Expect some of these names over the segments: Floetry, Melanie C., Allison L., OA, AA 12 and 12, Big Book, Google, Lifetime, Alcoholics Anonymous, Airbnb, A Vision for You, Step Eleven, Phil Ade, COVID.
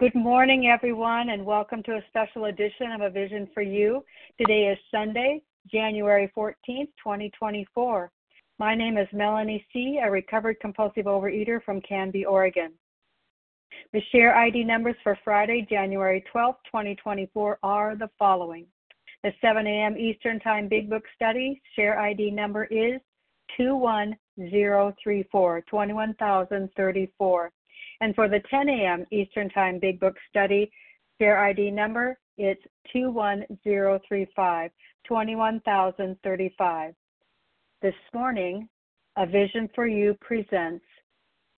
Good morning, everyone, and welcome to a special edition of A Vision for You. Today is Sunday, January 14th, 2024. My name is Melanie C., a recovered compulsive overeater from Canby, Oregon. The share ID numbers for Friday, January 12th, 2024 are the following. The 7 a.m. Eastern Time Big Book Study share ID number is 21034, 21034. And for the 10 a.m. Eastern Time Big Book Study, share ID number, it's 21035, 21035. This morning, A Vision for You presents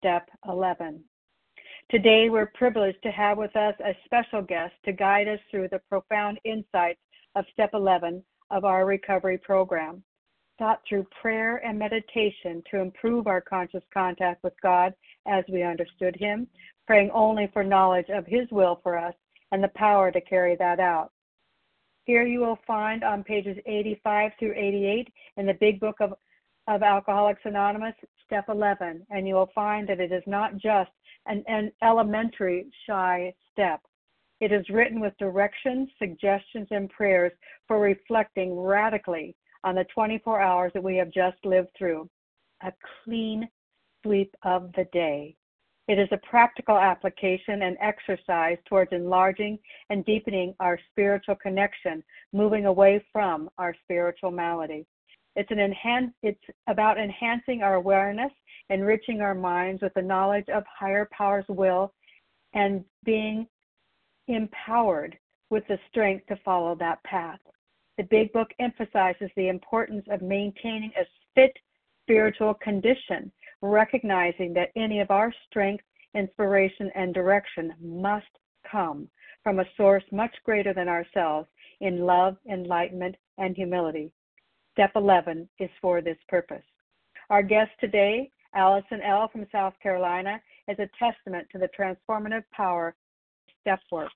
Step 11. Today, we're privileged to have with us a special guest to guide us through the profound insights of Step 11 of our recovery program, taught through prayer and meditation to improve our conscious contact with God as we understood Him, praying only for knowledge of His will for us and the power to carry that out. Here you will find on pages 85 through 88 in the Big Book of Alcoholics Anonymous, Step 11, and you will find that it is not just an elementary shy step. It is written with directions, suggestions, and prayers for reflecting radically on the 24 hours that we have just lived through. A clean sweep of the day. It is a practical application and exercise towards enlarging and deepening our spiritual connection, moving away from our spiritual malady. It's about enhancing our awareness, enriching our minds with the knowledge of higher power's will, and being empowered with the strength to follow that path. The Big Book emphasizes the importance of maintaining a fit spiritual condition, recognizing that any of our strength, inspiration, and direction must come from a source much greater than ourselves in love, enlightenment, and humility. Step 11 is for this purpose. Our guest today, Allison L. from South Carolina, is a testament to the transformative power of step work.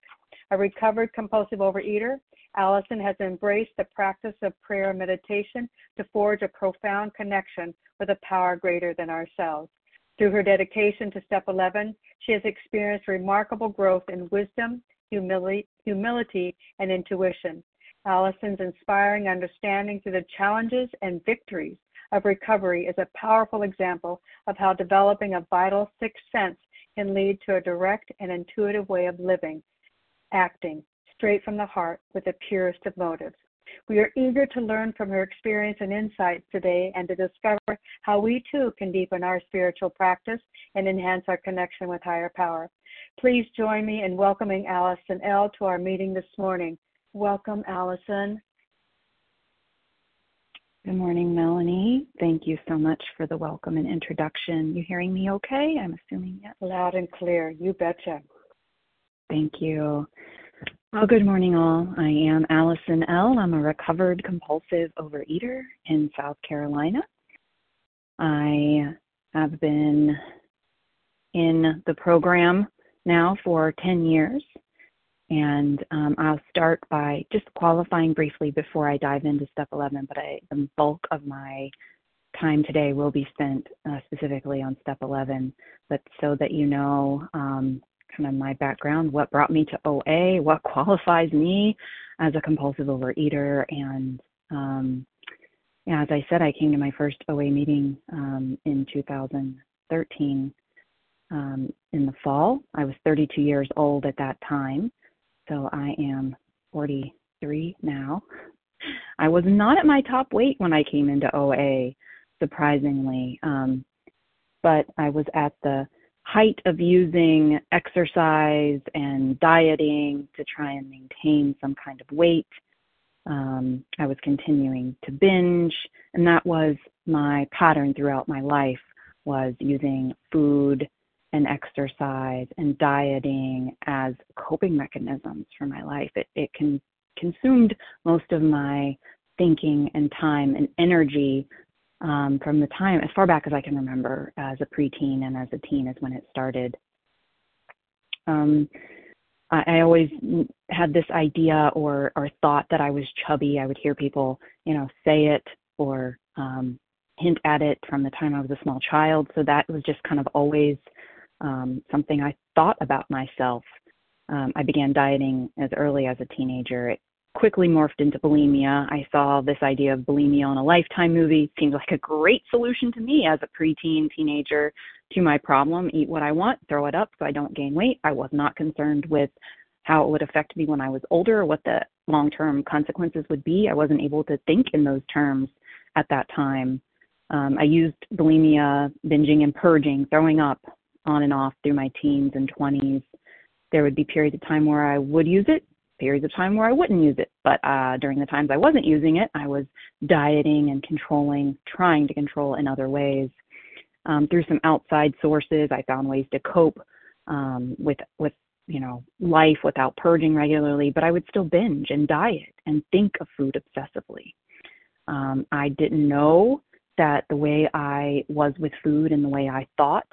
A recovered compulsive overeater, Allison has embraced the practice of prayer and meditation to forge a profound connection with a power greater than ourselves. Through her dedication to Step 11, she has experienced remarkable growth in wisdom, humility, and intuition. Allison's inspiring understanding through the challenges and victories of recovery is a powerful example of how developing a vital sixth sense can lead to a direct and intuitive way of living, acting straight from the heart with the purest of motives. We are eager to learn from her experience and insights today and to discover how we too can deepen our spiritual practice and enhance our connection with higher power. Please join me in welcoming Allison L. to our meeting this morning. Welcome, Allison. Good morning, Melanie. Thank you so much for the welcome and introduction. You hearing me okay? I'm assuming yes. Loud and clear. You betcha. Thank you. Well, good morning, all. I am Allison L. I'm a recovered compulsive overeater in South Carolina. I have been in the program now for 10 years, and I'll start by just qualifying briefly before I dive into Step 11, but the bulk of my time today will be spent specifically on Step 11, but so that you know kind of my background, what brought me to OA, what qualifies me as a compulsive overeater. And as I said, I came to my first OA meeting in 2013 in the fall. I was 32 years old at that time, so I am 43 now. I was not at my top weight when I came into OA, surprisingly, but I was at the height of using exercise and dieting to try and maintain some kind of weight. I was continuing to binge, and that was my pattern throughout my life, was using food and exercise and dieting as coping mechanisms for my life. It consumed most of my thinking and time and energy from the time, as far back as I can remember, as a preteen and as a teen is when it started. I always had this idea or thought that I was chubby. I would hear people, say it or hint at it from the time I was a small child. So that was just kind of always something I thought about myself. I began dieting as early as a teenager. It quickly morphed into bulimia. I saw this idea of bulimia on a Lifetime movie. Seemed like a great solution to me as a preteen teenager to my problem. Eat what I want, throw it up so I don't gain weight. I was not concerned with how it would affect me when I was older, what the long-term consequences would be. I wasn't able to think in those terms at that time. I used bulimia, binging and purging, throwing up on and off through my teens and 20s. There would be periods of time where I would use it, periods of time where I wouldn't use it. But during the times I wasn't using it, I was dieting and controlling, trying to control in other ways. Through some outside sources, I found ways to cope with life without purging regularly, but I would still binge and diet and think of food obsessively. I didn't know that the way I was with food and the way I thought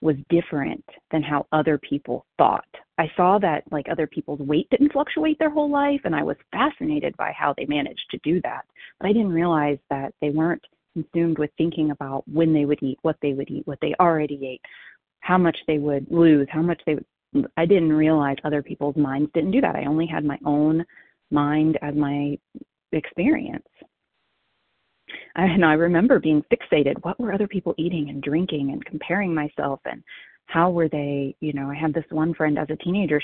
was different than how other people thought. I saw that other people's weight didn't fluctuate their whole life, and I was fascinated by how they managed to do that. But I didn't realize that they weren't consumed with thinking about when they would eat, what they would eat, what they already ate, how much they would lose, how much they would. I didn't realize other people's minds didn't do that. I only had my own mind as my experience. And I remember being fixated. What were other people eating and drinking, and comparing myself, and how were they, I had this one friend as a teenager,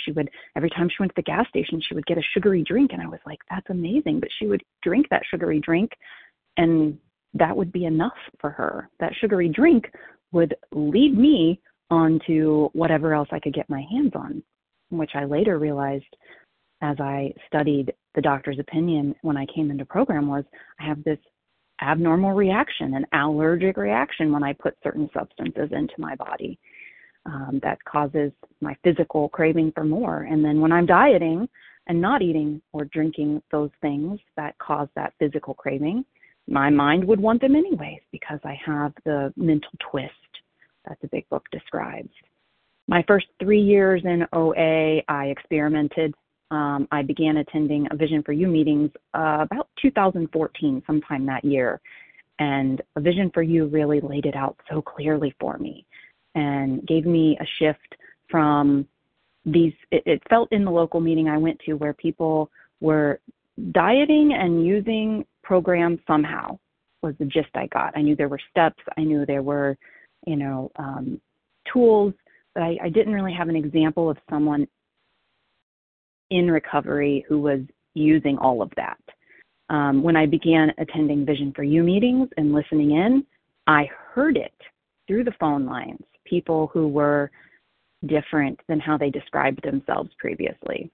every time she went to the gas station, she would get a sugary drink. And I was like, that's amazing. But she would drink that sugary drink, and that would be enough for her. That sugary drink would lead me onto whatever else I could get my hands on, which I later realized as I studied the doctor's opinion when I came into program was I have this abnormal reaction, an allergic reaction when I put certain substances into my body that causes my physical craving for more. And then when I'm dieting and not eating or drinking those things that cause that physical craving, my mind would want them anyways because I have the mental twist that the Big Book describes. My first 3 years in OA, I experimented. I began attending A Vision for You meetings about 2014, sometime that year. And A Vision for You really laid it out so clearly for me and gave me a shift from these. It felt in the local meeting I went to where people were dieting and using programs somehow was the gist I got. I knew there were steps. I knew there were tools, but I didn't really have an example of someone in recovery who was using all of that. When I began attending Vision for You meetings and listening in, I heard it through the phone lines, people who were different than how they described themselves previously.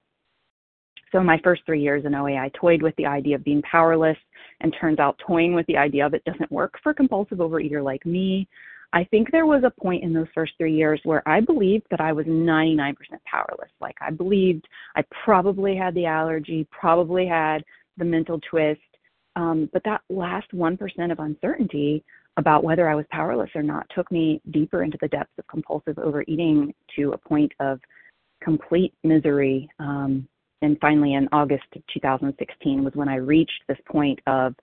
So my first 3 years in OA, I toyed with the idea of being powerless, and turns out toying with the idea of it doesn't work for compulsive overeater like me. I think there was a point in those first 3 years where I believed that I was 99% powerless. I believed I probably had the allergy, probably had the mental twist, but that last 1% of uncertainty about whether I was powerless or not took me deeper into the depths of compulsive overeating to a point of complete misery. And finally, in August of 2016 was when I reached this point of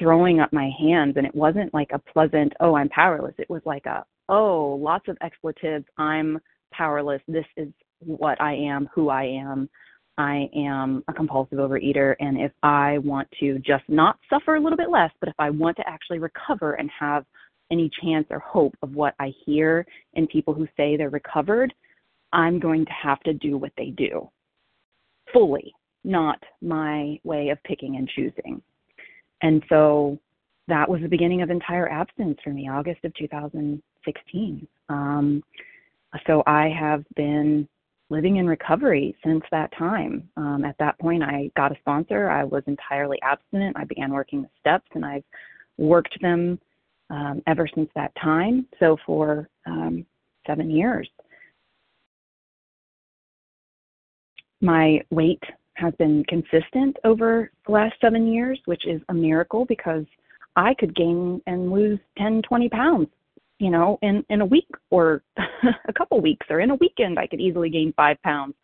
throwing up my hands, and it wasn't like a pleasant, oh, I'm powerless. It was like a, oh, lots of expletives. I'm powerless. This is what I am, who I am. I am a compulsive overeater. And if I want to just not suffer a little bit less, but if I want to actually recover and have any chance or hope of what I hear in people who say they're recovered, I'm going to have to do what they do fully, not my way of picking and choosing. And so that was the beginning of entire abstinence for me, August of 2016. So I have been living in recovery since that time. At that point, I got a sponsor. I was entirely abstinent. I began working the steps, and I've worked them ever since that time, so for 7 years. My weight has been consistent over the last 7 years, which is a miracle because I could gain and lose 10, 20 pounds, in a week or a couple weeks, or in a weekend, I could easily gain 5 pounds.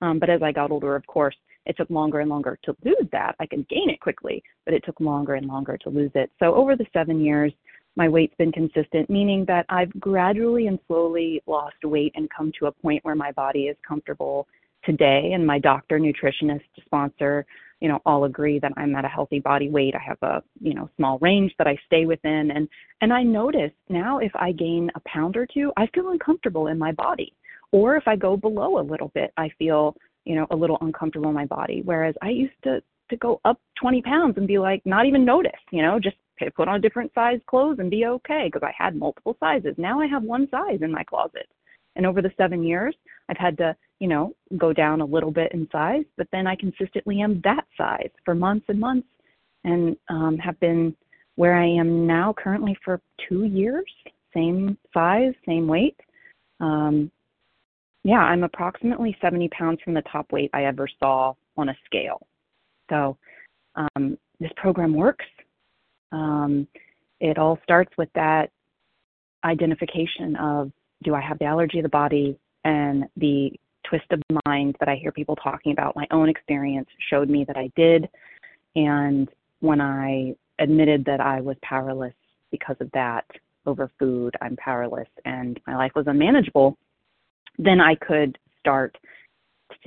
But as I got older, of course, it took longer and longer to lose that. I could gain it quickly, but it took longer and longer to lose it. So over the 7 years, my weight's been consistent, meaning that I've gradually and slowly lost weight and come to a point where my body is comfortable today, and my doctor, nutritionist, sponsor, all agree that I'm at a healthy body weight. I have a, small range that I stay within. And I notice now if I gain a pound or two, I feel uncomfortable in my body. Or if I go below a little bit, I feel, a little uncomfortable in my body. Whereas I used to go up 20 pounds and be like, not even notice, just put on a different size clothes and be okay, because I had multiple sizes. Now I have one size in my closet. And over the 7 years, I've had to, go down a little bit in size, but then I consistently am that size for months and months, and have been where I am now currently for 2 years, same size, same weight. I'm approximately 70 pounds from the top weight I ever saw on a scale. So this program works. It all starts with that identification of, do I have the allergy of the body and the twist of mind that I hear people talking about? My own experience showed me that I did. And when I admitted that I was powerless because of that over food, I'm powerless and my life was unmanageable, then I could start.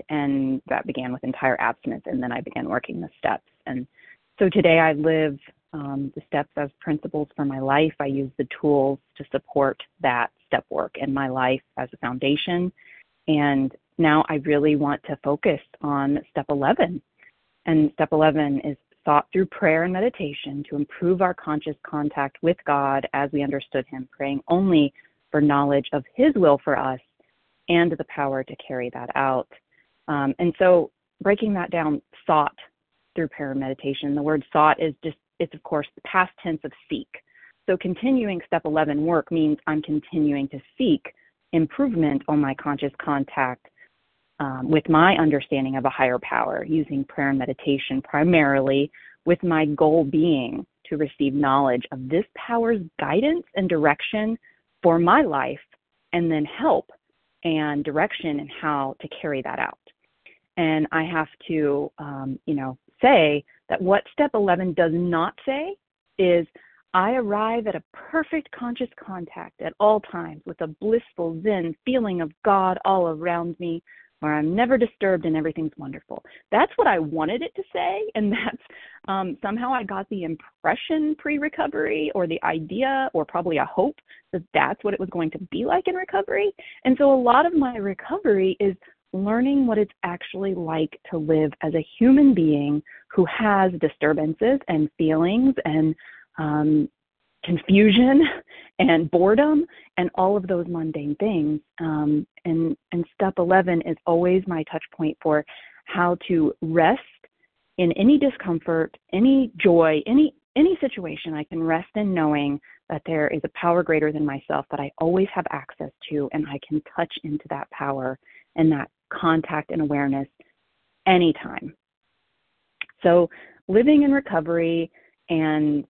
And that began with entire abstinence. And then I began working the steps. And so today I live the steps as principles for my life. I use the tools to support that step work in my life as a foundation. And now I really want to focus on Step 11. And Step 11 is thought through prayer and meditation to improve our conscious contact with God as we understood Him, praying only for knowledge of His will for us and the power to carry that out. And so breaking that down, thought through prayer and meditation, the word thought is just, it's, of course, the past tense of seek. So continuing Step 11 work means I'm continuing to seek improvement on my conscious contact with my understanding of a higher power, using prayer and meditation primarily, with my goal being to receive knowledge of this power's guidance and direction for my life, and then help and direction in how to carry that out. And I have to, say that what Step 11 does not say is I arrive at a perfect conscious contact at all times with a blissful zen feeling of God all around me, where I'm never disturbed and everything's wonderful. That's what I wanted it to say, and that's somehow I got the impression pre-recovery, or the idea, or probably a hope, that that's what it was going to be like in recovery. And so a lot of my recovery is learning what it's actually like to live as a human being who has disturbances and feelings and confusion and boredom and all of those mundane things. And Step 11 is always my touch point for how to rest in any discomfort, any joy, any situation. I can rest in knowing that there is a power greater than myself that I always have access to, and I can touch into that power and that contact and awareness anytime. So living in recovery and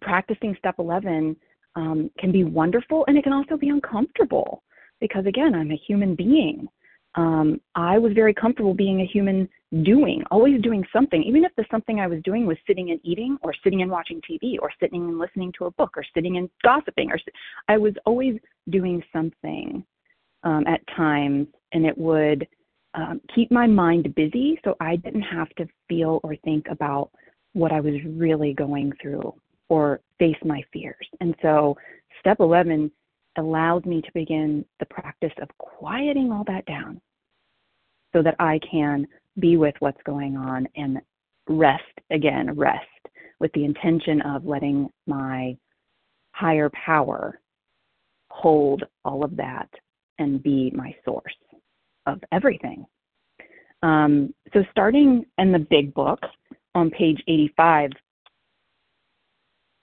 practicing Step 11 can be wonderful, and it can also be uncomfortable because, again, I'm a human being. I was very comfortable being a human doing, always doing something, even if the something I was doing was sitting and eating, or sitting and watching TV, or sitting and listening to a book, or sitting and gossiping. I was always doing something at times, and it would keep my mind busy so I didn't have to feel or think about what I was really going through or face my fears. And so Step 11 allows me to begin the practice of quieting all that down so that I can be with what's going on and rest with the intention of letting my higher power hold all of that and be my source of everything. So starting in the Big Book on page 85,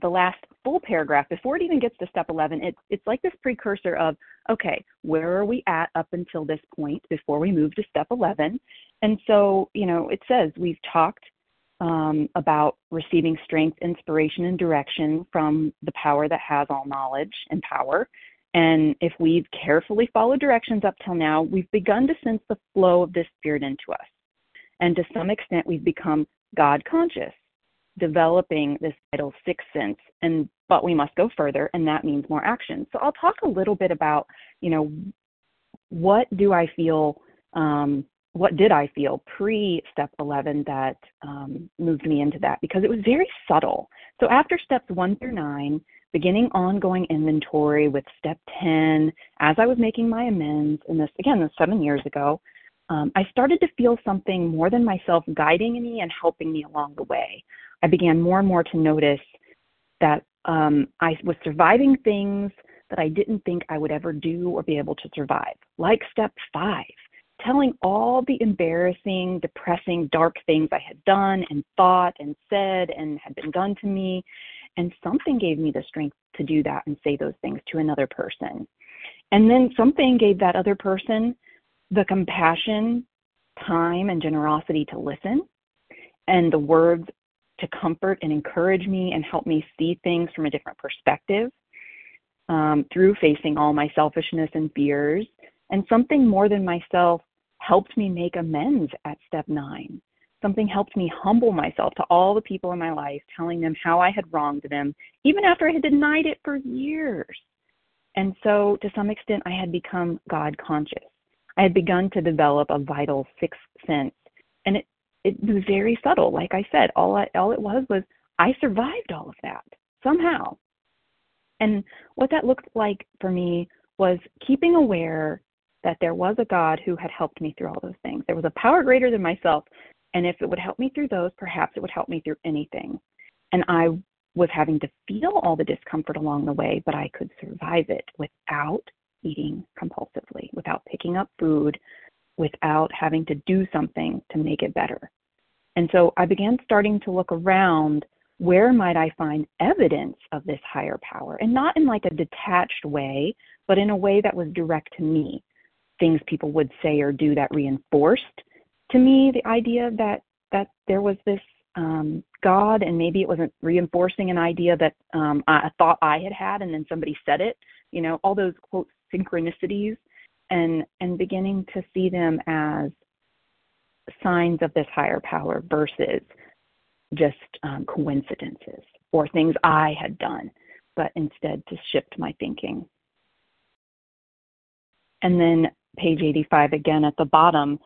the last full paragraph, before it even gets to Step 11, it's like this precursor of, okay, where are we at up until this point before we move to Step 11? And so, it says we've talked about receiving strength, inspiration, and direction from the power that has all knowledge and power. And if we've carefully followed directions up till now, we've begun to sense the flow of this spirit into us. And to some extent, we've become God conscious, developing this vital sixth sense, but we must go further, and that means more action. So I'll talk a little bit about, what do I feel what did I feel pre-Step 11 that moved me into that? Because it was very subtle. So after Steps 1 through 9, beginning ongoing inventory with Step 10, as I was making my amends, and this, again, this 7 years ago, I started to feel something more than myself guiding me and helping me along the way. I began more and more to notice that I was surviving things that I didn't think I would ever do or be able to survive, like Step 5. Telling all the embarrassing, depressing, dark things I had done and thought and said and had been done to me. And something gave me the strength to do that and say those things to another person. And then something gave that other person the compassion, time, and generosity to listen, and the words to comfort and encourage me and help me see things from a different perspective through facing all my selfishness and fears. And something more than myself helped me make amends at Step 9. Something helped me humble myself to all the people in my life, telling them how I had wronged them, even after I had denied it for years. And so, to some extent, I had become God conscious. I had begun to develop a vital sixth sense. And it was very subtle. Like I said, all it was I survived all of that somehow. And what that looked like for me was keeping aware that there was a God who had helped me through all those things. There was a power greater than myself, and if it would help me through those, perhaps it would help me through anything. And I was having to feel all the discomfort along the way, but I could survive it without eating compulsively, without picking up food, without having to do something to make it better. And so I began starting to look around, where might I find evidence of this higher power? And not in like a detached way, but in a way that was direct to me. Things people would say or do that reinforced to me the idea that there was this God, and maybe it wasn't reinforcing an idea that I thought I had, and then somebody said it, you know, all those, quote, synchronicities, and beginning to see them as signs of this higher power versus just coincidences or things I had done, but instead to shift my thinking. And then page 85 again at the bottom,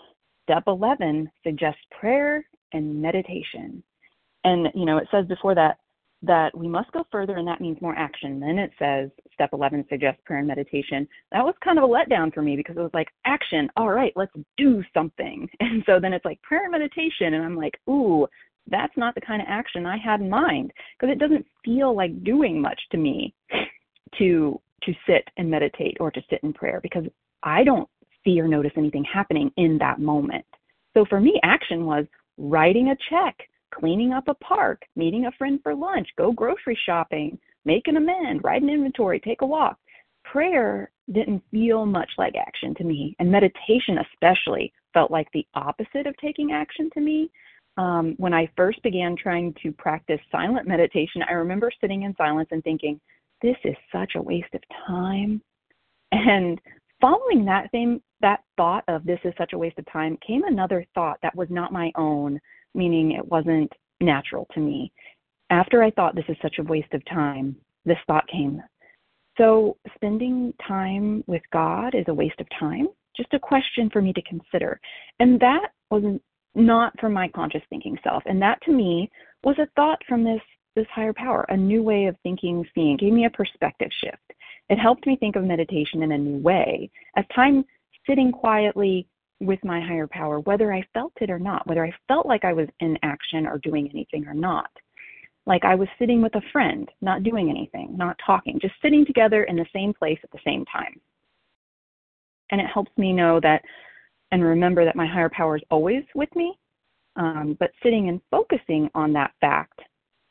Step 11 suggests prayer and meditation. And, you know, it says before that we must go further, and that means more action. Then it says Step 11 suggests prayer and meditation. That was kind of a letdown for me because it was like, action, all right, let's do something. And so then it's like prayer and meditation, and I'm like, ooh, that's not the kind of action I had in mind, because it doesn't feel like doing much to me to sit and meditate or to sit in prayer, because I don't see or notice anything happening in that moment. So for me, action was writing a check, cleaning up a park, meeting a friend for lunch, go grocery shopping, make an amend, write an inventory, take a walk. Prayer didn't feel much like action to me, and meditation especially felt like the opposite of taking action to me. When I first began trying to practice silent meditation, I remember sitting in silence and thinking, this is such a waste of time. And following that thought of this is such a waste of time came another thought that was not my own, meaning it wasn't natural to me. After I thought this is such a waste of time, this thought came, so spending time with God is a waste of time? Just a question for me to consider. And that was not from my conscious thinking self. And that to me was a thought from this higher power, a new way of thinking, seeing, gave me a perspective shift. It helped me think of meditation in a new way. As time sitting quietly with my higher power, whether I felt it or not, whether I felt like I was in action or doing anything or not, like I was sitting with a friend, not doing anything, not talking, just sitting together in the same place at the same time. And it helps me know that and remember that my higher power is always with me, but sitting and focusing on that fact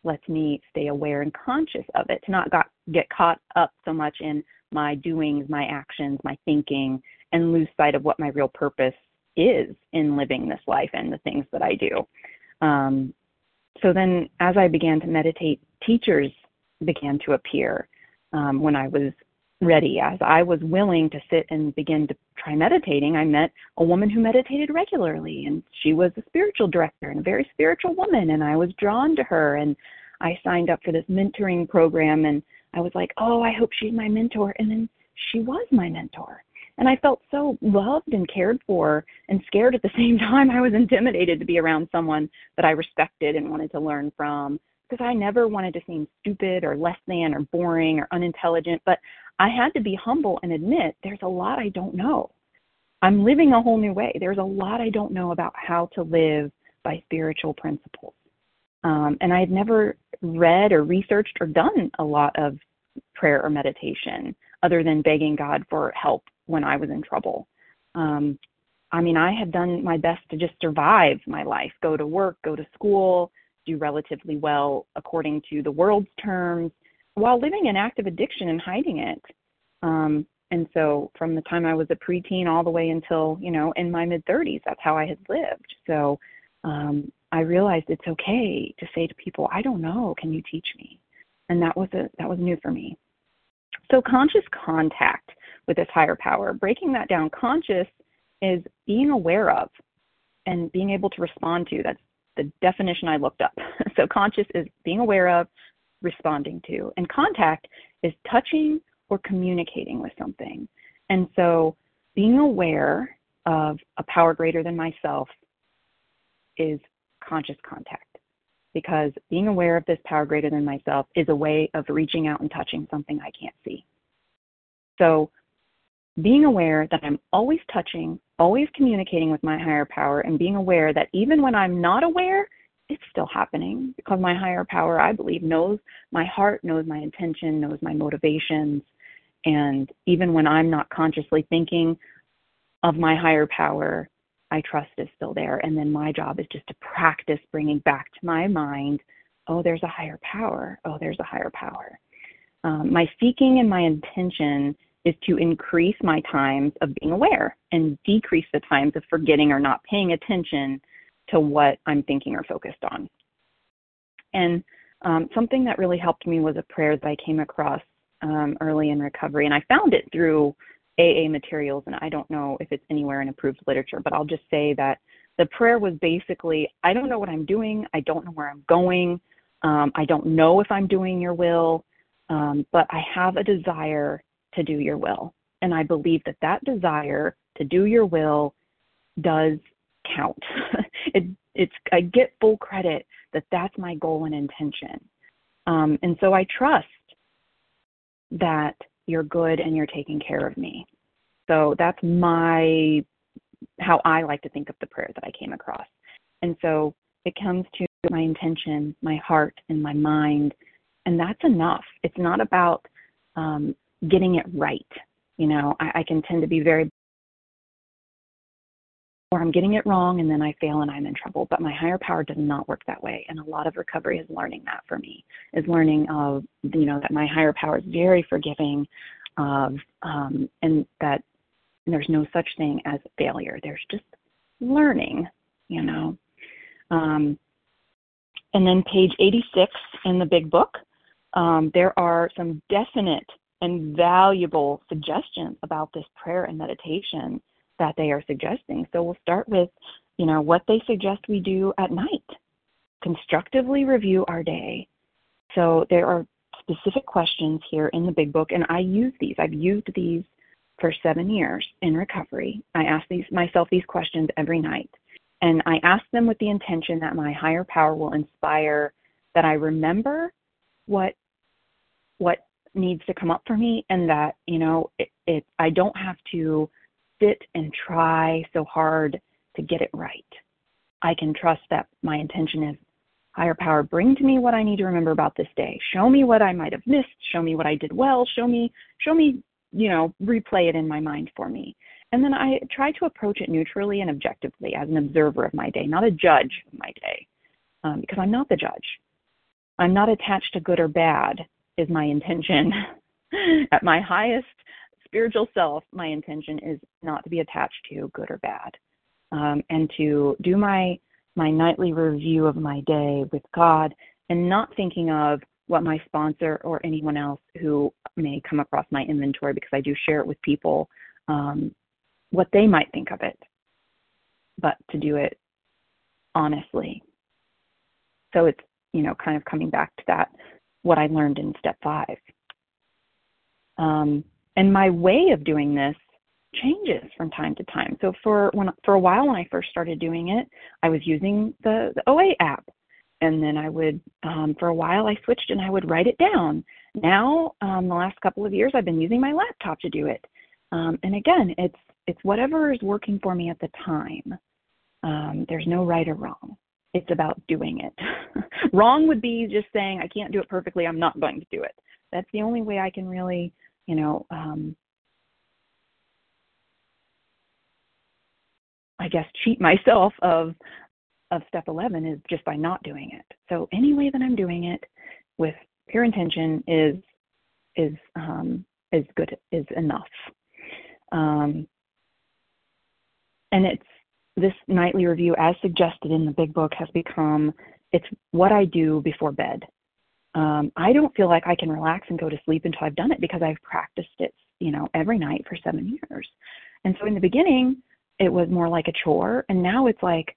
lets me stay aware and conscious of it, to not get caught up so much in my doings, my actions, my thinking, and lose sight of what my real purpose is in living this life and the things that I do. So then as I began to meditate, teachers began to appear when I was ready. As I was willing to sit and begin to try meditating, I met a woman who meditated regularly, and she was a spiritual director and a very spiritual woman, and I was drawn to her, and I signed up for this mentoring program, and I was like, oh, I hope she's my mentor, and then she was my mentor. And I felt so loved and cared for and scared at the same time. I was intimidated to be around someone that I respected and wanted to learn from, because I never wanted to seem stupid or less than or boring or unintelligent. But I had to be humble and admit there's a lot I don't know. I'm living a whole new way. There's a lot I don't know about how to live by spiritual principles. And I had never read or researched or done a lot of prayer or meditation other than begging God for help when I was in trouble. I had done my best to just survive my life, go to work, go to school, do relatively well according to the world's terms, while living in active addiction and hiding it. And so from the time I was a preteen all the way until, in my mid-30s, that's how I had lived. So I realized it's okay to say to people, I don't know, can you teach me? And that was new for me. So conscious contact with this higher power, breaking that down, conscious is being aware of and being able to respond to. That's the definition I looked up. So conscious is being aware of, responding to, and contact is touching or communicating with something. And so being aware of a power greater than myself is conscious contact, because being aware of this power greater than myself is a way of reaching out and touching something I can't see. So being aware that I'm always touching, always communicating with my higher power, and being aware that even when I'm not aware, it's still happening, because my higher power, I believe, knows my heart, knows my intention, knows my motivations. And even when I'm not consciously thinking of my higher power, I trust is still there. And then my job is just to practice bringing back to my mind, oh, there's a higher power. Oh, there's a higher power. My seeking and my intention is to increase my times of being aware and decrease the times of forgetting or not paying attention to what I'm thinking or focused on. And something that really helped me was a prayer that I came across early in recovery, and I found it through AA materials, and I don't know if it's anywhere in approved literature, but I'll just say that the prayer was basically, I don't know what I'm doing, I don't know where I'm going, I don't know if I'm doing your will, but I have a desire to do your will. And I believe that desire to do your will does count. I get full credit that that's my goal and intention. And so I trust that you're good and you're taking care of me. So that's how I like to think of the prayer that I came across. And so it comes to my intention, my heart, and my mind, and that's enough. It's not about getting it right. I can tend to be very, or I'm getting it wrong and then I fail and I'm in trouble. But my higher power does not work that way. And a lot of recovery is learning that for me, is learning of, that my higher power is very forgiving of, and that there's no such thing as failure. There's just learning, and then page 86 in the Big Book, there are some definite and valuable suggestions about this prayer and meditation that they are suggesting. So we'll start with, what they suggest we do at night. Constructively review our day. So there are specific questions here in the Big Book, and I use these. I've used these for 7 years in recovery. I ask myself these questions every night, and I ask them with the intention that my higher power will inspire that I remember what needs to come up for me, and that, I don't have to sit and try so hard to get it right. I can trust that my intention is, higher power, bring to me what I need to remember about this day. Show me what I might have missed. Show me what I did well. Show me, replay it in my mind for me. And then I try to approach it neutrally and objectively as an observer of my day, not a judge of my day, because I'm not the judge. I'm not attached to good or bad. Is my intention. At my highest spiritual self, my intention is not to be attached to good or bad, and to do my nightly review of my day with God, and not thinking of what my sponsor or anyone else who may come across my inventory, because I do share it with people, what they might think of it, but to do it honestly. So it's, kind of coming back to that, what I learned in step 5. And my way of doing this changes from time to time. So for a while when I first started doing it, I was using the OA app. And then I would, for a while I switched and I would write it down. Now, the last couple of years, I've been using my laptop to do it. And again, it's whatever is working for me at the time. There's no right or wrong. It's about doing it. Wrong would be just saying, I can't do it perfectly. I'm not going to do it. That's the only way I can really, I guess, cheat myself of Step 11 is just by not doing it. So any way that I'm doing it with pure intention is good, is enough. And it's this nightly review, as suggested in the Big Book, has become, it's what I do before bed. I don't feel like I can relax and go to sleep until I've done it because I've practiced it, every night for 7 years. And so in the beginning, it was more like a chore. And now it's like,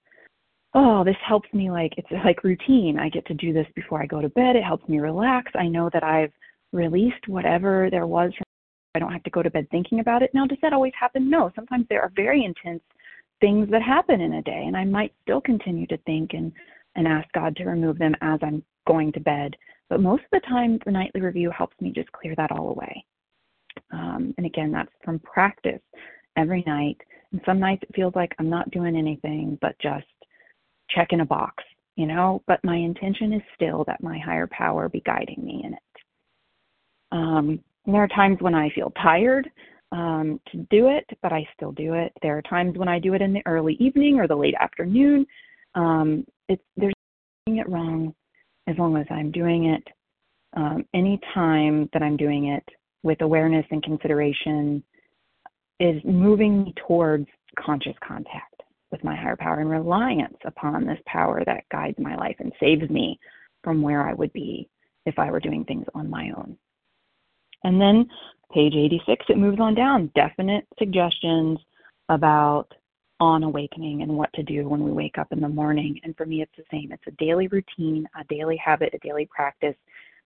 oh, this helps me, like, it's like routine. I get to do this before I go to bed. It helps me relax. I know that I've released whatever there was. I don't have to go to bed thinking about it. Now, does that always happen? No. Sometimes there are very intense things that happen in a day, and I might still continue to think and ask God to remove them as I'm going to bed. But most of the time, the nightly review helps me just clear that all away. And again, that's from practice every night. And some nights it feels like I'm not doing anything but just check in a box, but my intention is still that my higher power be guiding me in it. And there are times when I feel tired to do it, but I still do it. There are times when I do it in the early evening or the late afternoon. There's doing it wrong as long as I'm doing it. Any time that I'm doing it with awareness and consideration is moving me towards conscious contact with my higher power and reliance upon this power that guides my life and saves me from where I would be if I were doing things on my own. And then page 86, it moves on down, definite suggestions about on awakening and what to do when we wake up in the morning. And for me, it's the same. It's a daily routine, a daily habit, a daily practice.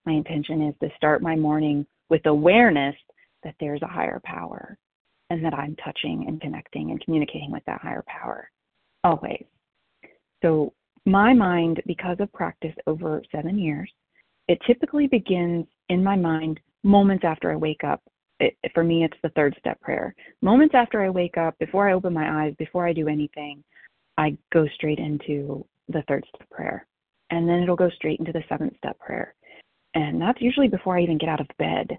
My intention is to start my morning with awareness that there's a higher power and that I'm touching and connecting and communicating with that higher power, always. So my mind, because of practice over 7 years, it typically begins in my mind moments after I wake up. For me, it's the third step prayer. Moments after I wake up, before I open my eyes, before I do anything, I go straight into the third step prayer. And then it'll go straight into the seventh step prayer. And that's usually before I even get out of bed.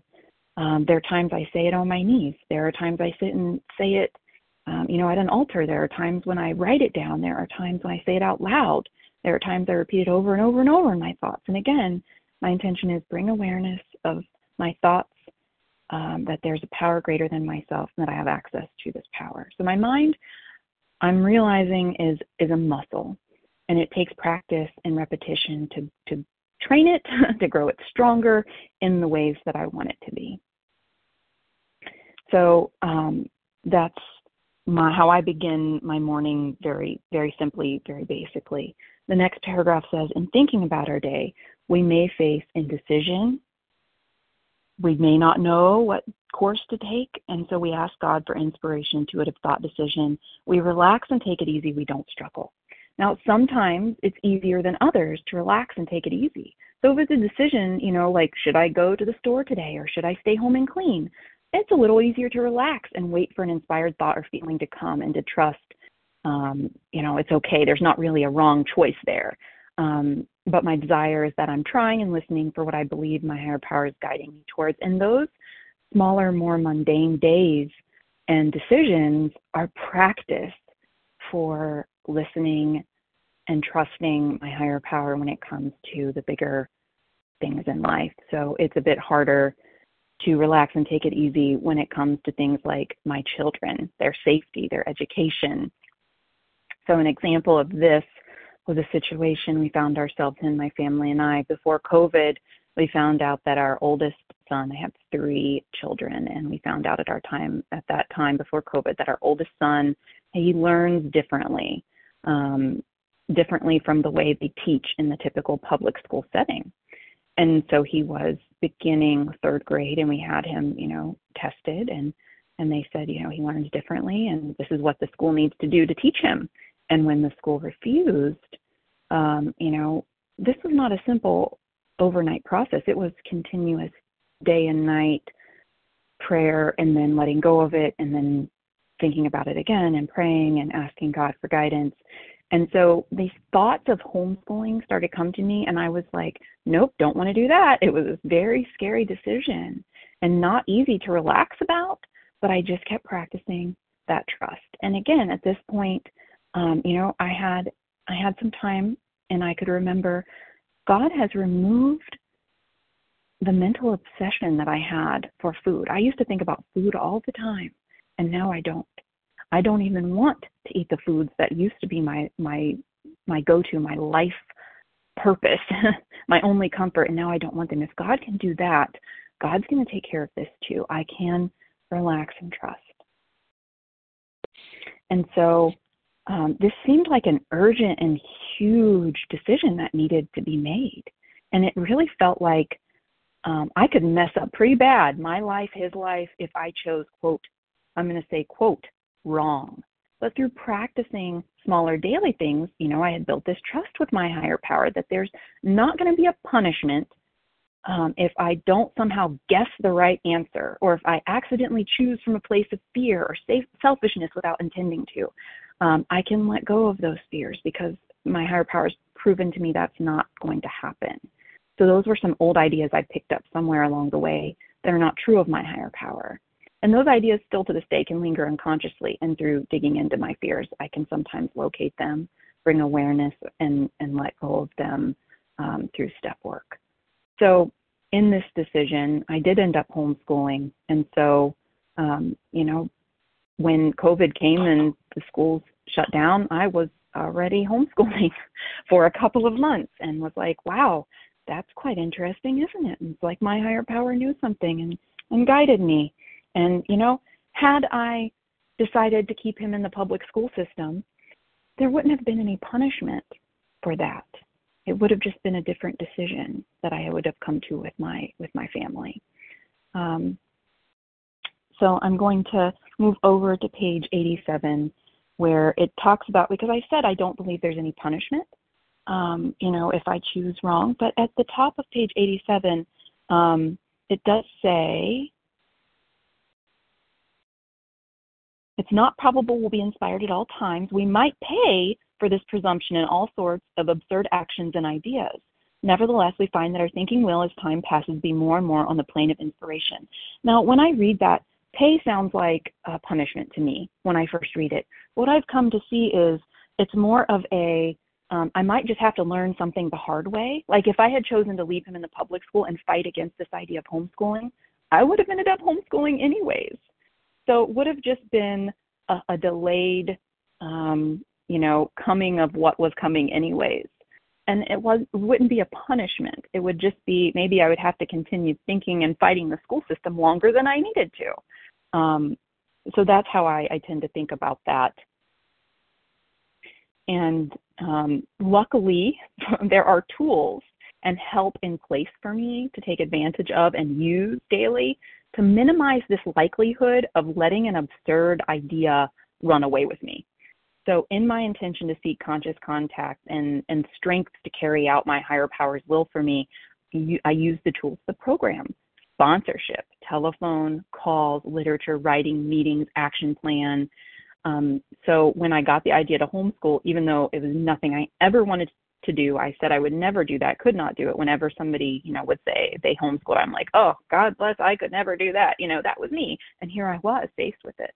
There are times I say it on my knees. There are times I sit and say it, at an altar. There are times when I write it down. There are times when I say it out loud. There are times I repeat it over and over and over in my thoughts. And again, my intention is bring awareness of my thoughts, that there's a power greater than myself and that I have access to this power. So my mind, I'm realizing, is a muscle, and it takes practice and repetition to train it, to grow it stronger in the ways that I want it to be. So that's how I begin my morning, very, very simply, very basically. The next paragraph says, in thinking about our day, we may face indecision. We may not know what course to take, and so we ask God for inspiration, intuitive thought decision. We relax and take it easy. We don't struggle. Now, sometimes it's easier than others to relax and take it easy. So if it's a decision, like, should I go to the store today or should I stay home and clean? It's a little easier to relax and wait for an inspired thought or feeling to come and to trust, it's okay. There's not really a wrong choice there. But my desire is that I'm trying and listening for what I believe my higher power is guiding me towards. And those smaller, more mundane days and decisions are practice for listening and trusting my higher power when it comes to the bigger things in life. So it's a bit harder to relax and take it easy when it comes to things like my children, their safety, their education. So an example of this was a situation we found ourselves in, my family and I. Before COVID, we found out that our oldest son, I have 3 children, and we found out at that time before COVID that our oldest son, he learns differently from the way they teach in the typical public school setting. And so he was beginning 3rd grade, and we had him, tested, and And they said, you know, he learns differently and this is what the school needs to do to teach him. And when the school refused, you know, this was not a simple overnight process. It was continuous day and night prayer and then letting go of it and then thinking about it again and praying and asking God for guidance. And so these thoughts of homeschooling started to come to me, and I was like, nope, don't want to do that. It was a very scary decision and not easy to relax about, but I just kept practicing that trust. And again, at this point, you know, I had some time and I could remember God has removed the mental obsession that I had for food. I used to think about food all the time, and now I don't. I don't even want to eat the foods that used to be my go-to, my life purpose, my only comfort, and now I don't want them. If God can do that, God's going to take care of this too. I can relax and trust. And so this seemed like an urgent and huge decision that needed to be made. And it really felt like I could mess up pretty bad, my life, his life, if I chose, quote, I'm going to say, quote, wrong. But through practicing smaller daily things, you know, I had built this trust with my higher power that there's not going to be a punishment if I don't somehow guess the right answer, or if I accidentally choose from a place of fear or selfishness without intending to. I can let go of those fears because my higher power has proven to me that's not going to happen. So those were some old ideas I picked up somewhere along the way that are not true of my higher power. And those ideas still to this day can linger unconsciously, and through digging into my fears, I can sometimes locate them, bring awareness, and let go of them through step work. So in this decision, I did end up homeschooling. And so, you know, when COVID came and the schools shut down, I was already homeschooling for a couple of months and was like, wow, that's quite interesting, isn't it? And it's like my higher power knew something and guided me. And, you know, had I decided to keep him in the public school system, there wouldn't have been any punishment for that. It would have just been a different decision that I would have come to with my family. So I'm going to move over to page 87, where it talks about, because I said I don't believe there's any punishment, you know, if I choose wrong. But at the top of page 87, it does say, it's not probable we'll be inspired at all times. We might pay for this presumption in all sorts of absurd actions and ideas. Nevertheless, we find that our thinking will, as time passes, be more and more on the plane of inspiration. Now, when I read that, pay sounds like a punishment to me when I first read it. What I've come to see is it's more of a, I might just have to learn something the hard way. Like if I had chosen to leave him in the public school and fight against this idea of homeschooling, I would have ended up homeschooling anyways. So it would have just been a delayed, you know, coming of what was coming anyways. And it wouldn't be a punishment. It would just be maybe I would have to continue thinking and fighting the school system longer than I needed to. So that's how I tend to think about that. And luckily, there are tools and help in place for me to take advantage of and use daily to minimize this likelihood of letting an absurd idea run away with me. So in my intention to seek conscious contact and strength to carry out my higher power's will for me, I use the tools of the program: sponsorship, telephone calls, literature, writing, meetings, action plan. So when I got the idea to homeschool, even though it was nothing I ever wanted to do, I said I would never do that, could not do it. Whenever somebody, you know, would say they homeschooled, I'm like, oh, God bless, I could never do that. You know, that was me. And here I was faced with it.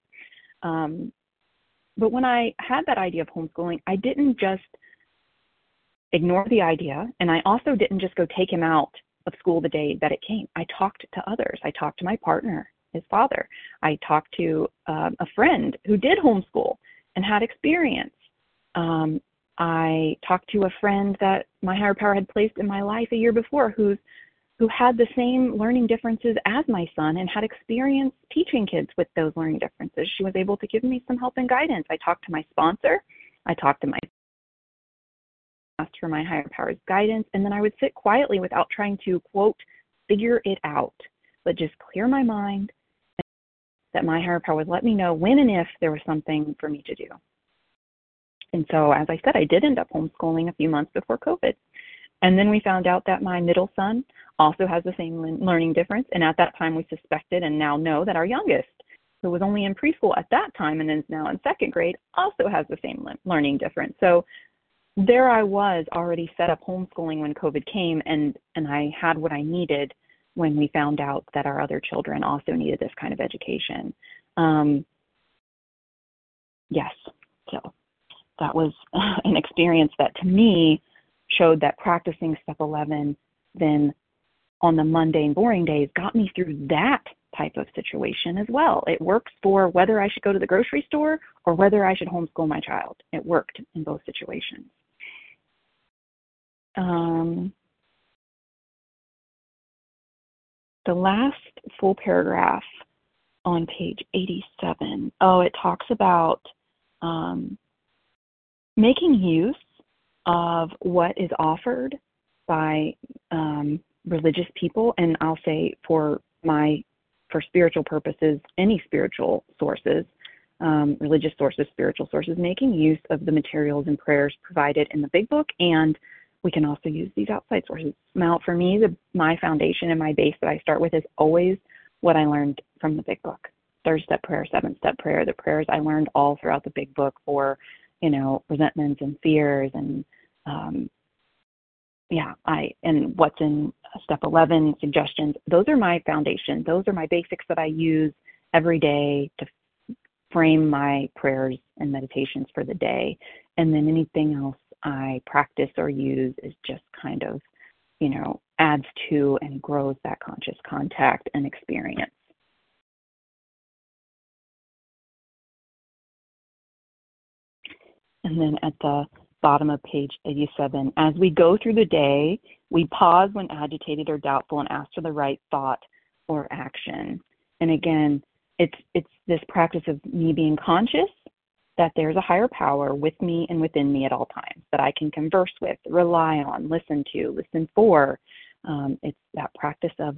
But when I had that idea of homeschooling, I didn't just ignore the idea, and I also didn't just go take him out of school the day that it came. I talked to others. I talked to my partner, his father. I talked to a friend who did homeschool and had experience. I talked to a friend that my higher power had placed in my life a year before who had the same learning differences as my son and had experience teaching kids with those learning differences. She was able to give me some help and guidance. I talked to my sponsor. I talked to my asked for my higher power's guidance, and then I would sit quietly without trying to, quote, figure it out, but just clear my mind that my higher power would let me know when and if there was something for me to do. And so, as I said, I did end up homeschooling a few months before COVID. And then we found out that my middle son also has the same learning difference. And at that time, we suspected and now know that our youngest, who was only in preschool at that time and is now in second grade, also has the same learning difference. So there I was, already set up homeschooling when COVID came, and I had what I needed when we found out that our other children also needed this kind of education. Yes, so that was an experience that to me showed that practicing Step 11 then on the mundane, boring days got me through that type of situation as well. It works for whether I should go to the grocery store or whether I should homeschool my child. It worked in both situations. The last full paragraph on page 87, it talks about making use of what is offered by religious people, and I'll say for spiritual purposes, any spiritual sources, religious sources, spiritual sources, making use of the materials and prayers provided in the Big Book, and we can also use these outside sources. Now, for me, my foundation and my base that I start with is always what I learned from the Big Book. 3rd step prayer, 7th step prayer, the prayers I learned all throughout the Big Book for, resentments and fears and, and what's in Step 11 suggestions. Those are my foundation. Those are my basics that I use every day to frame my prayers and meditations for the day. And then anything else I practice or use is just kind of, adds to and grows that conscious contact and experience. And then at the bottom of page 87, as we go through the day, we pause when agitated or doubtful and ask for the right thought or action. And again, it's this practice of me being conscious that there's a higher power with me and within me at all times that I can converse with, rely on, listen to, listen for. It's that practice of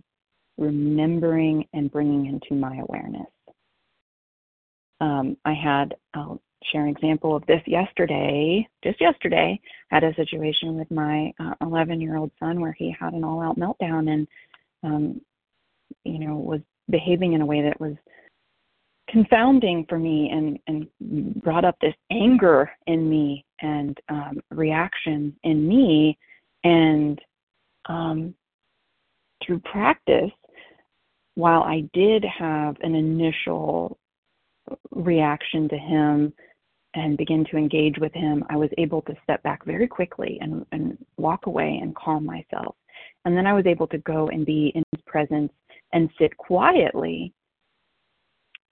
remembering and bringing into my awareness. I'll share an example of this yesterday. Just yesterday, I had a situation with my 11-year-old son where he had an all-out meltdown and, was behaving in a way that was confounding for me and brought up this anger in me and reaction in me. And through practice, while I did have an initial reaction to him and begin to engage with him, I was able to step back very quickly and walk away and calm myself. And then I was able to go and be in his presence and sit quietly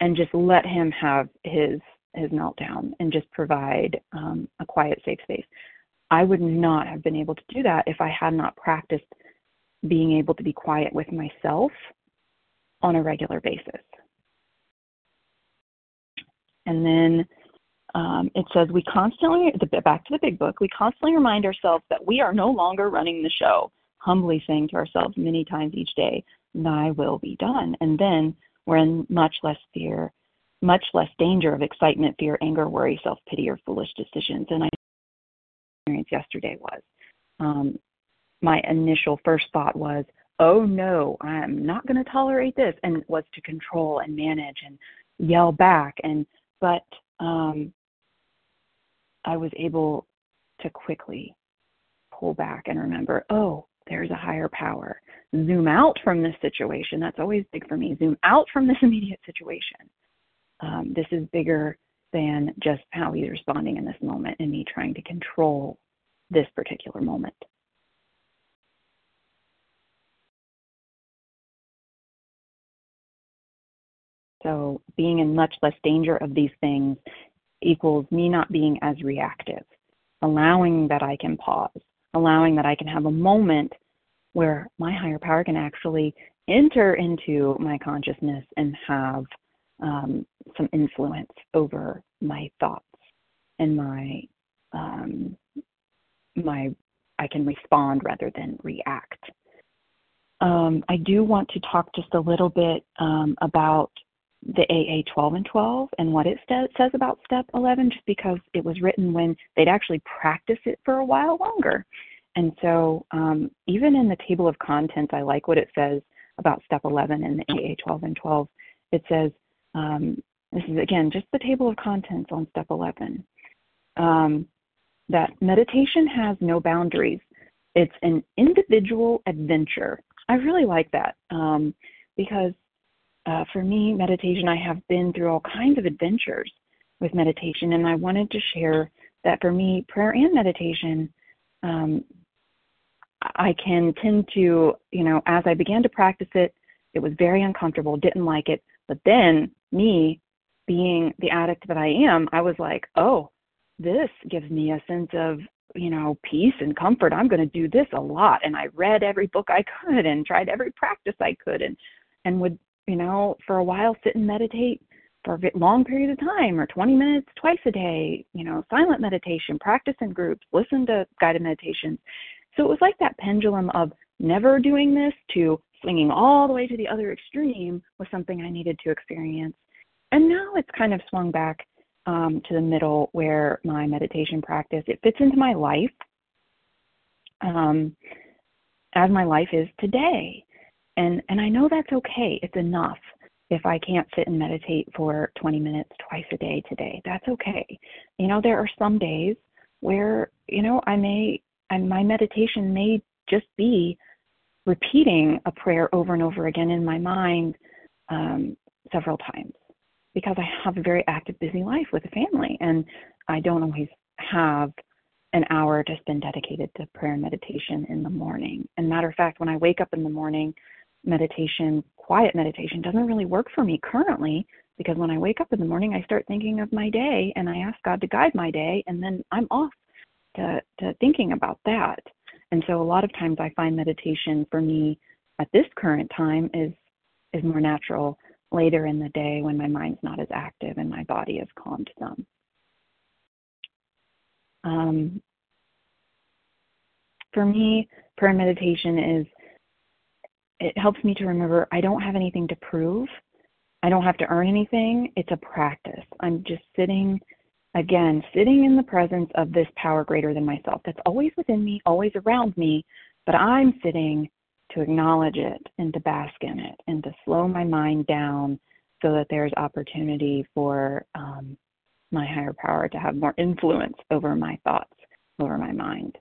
and just let him have his meltdown and just provide a quiet, safe space. I would not have been able to do that if I had not practiced being able to be quiet with myself on a regular basis. And then it says, back to the Big Book, we constantly remind ourselves that we are no longer running the show, humbly saying to ourselves many times each day, "Thy will be done." And then we're in much less danger of excitement, fear, anger, worry, self-pity, or foolish decisions. And I experience yesterday was, my initial first thought was, "Oh no, I'm not going to tolerate this," and was to control and manage and yell back. But I was able to quickly pull back and remember, there's a higher power. Zoom out from this situation. That's always big for me. Zoom out from this immediate situation. This is bigger than just how he's responding in this moment and me trying to control this particular moment. So being in much less danger of these things equals me not being as reactive, allowing that I can pause, allowing that I can have a moment where my higher power can actually enter into my consciousness and have some influence over my thoughts and my I can respond rather than react. I do want to talk just a little bit about the AA 12 and 12 and what it says about Step 11, just because it was written when they'd actually practiced it for a while longer. And so even in the table of contents, I like what it says about Step 11 and the AA 12 and 12. It says, this is, again, just the table of contents on Step 11, that meditation has no boundaries. It's an individual adventure. I really like that because for me, meditation, I have been through all kinds of adventures with meditation, and I wanted to share that for me, prayer and meditation, I can tend to, you know, as I began to practice it, it was very uncomfortable, didn't like it. But then me being the addict that I am, I was like, oh, this gives me a sense of, you know, peace and comfort. I'm going to do this a lot. And I read every book I could and tried every practice I could and would, you know, for a while sit and meditate for a long period of time or 20 minutes twice a day, you know, silent meditation, practice in groups, listen to guided meditations. So it was like that pendulum of never doing this to swinging all the way to the other extreme was something I needed to experience. And now it's kind of swung back to the middle where my meditation practice, it fits into my life as my life is today. And I know that's okay. It's enough if I can't sit and meditate for 20 minutes twice a day today. That's okay. You know, there are some days where, you know, my meditation may just be repeating a prayer over and over again in my mind several times because I have a very active, busy life with a family, and I don't always have an hour to spend dedicated to prayer and meditation in the morning. And matter of fact, when I wake up in the morning, meditation, quiet meditation doesn't really work for me currently, because when I wake up in the morning, I start thinking of my day and I ask God to guide my day, and then I'm off to thinking about that. And so a lot of times I find meditation for me at this current time is more natural later in the day when my mind's not as active and my body has calmed some. For me, prayer and meditation is, it helps me to remember I don't have anything to prove. I don't have to earn anything. It's a practice. I'm just sitting in the presence of this power greater than myself that's always within me, always around me, but I'm sitting to acknowledge it and to bask in it and to slow my mind down so that there's opportunity for my higher power to have more influence over my thoughts, over my mind.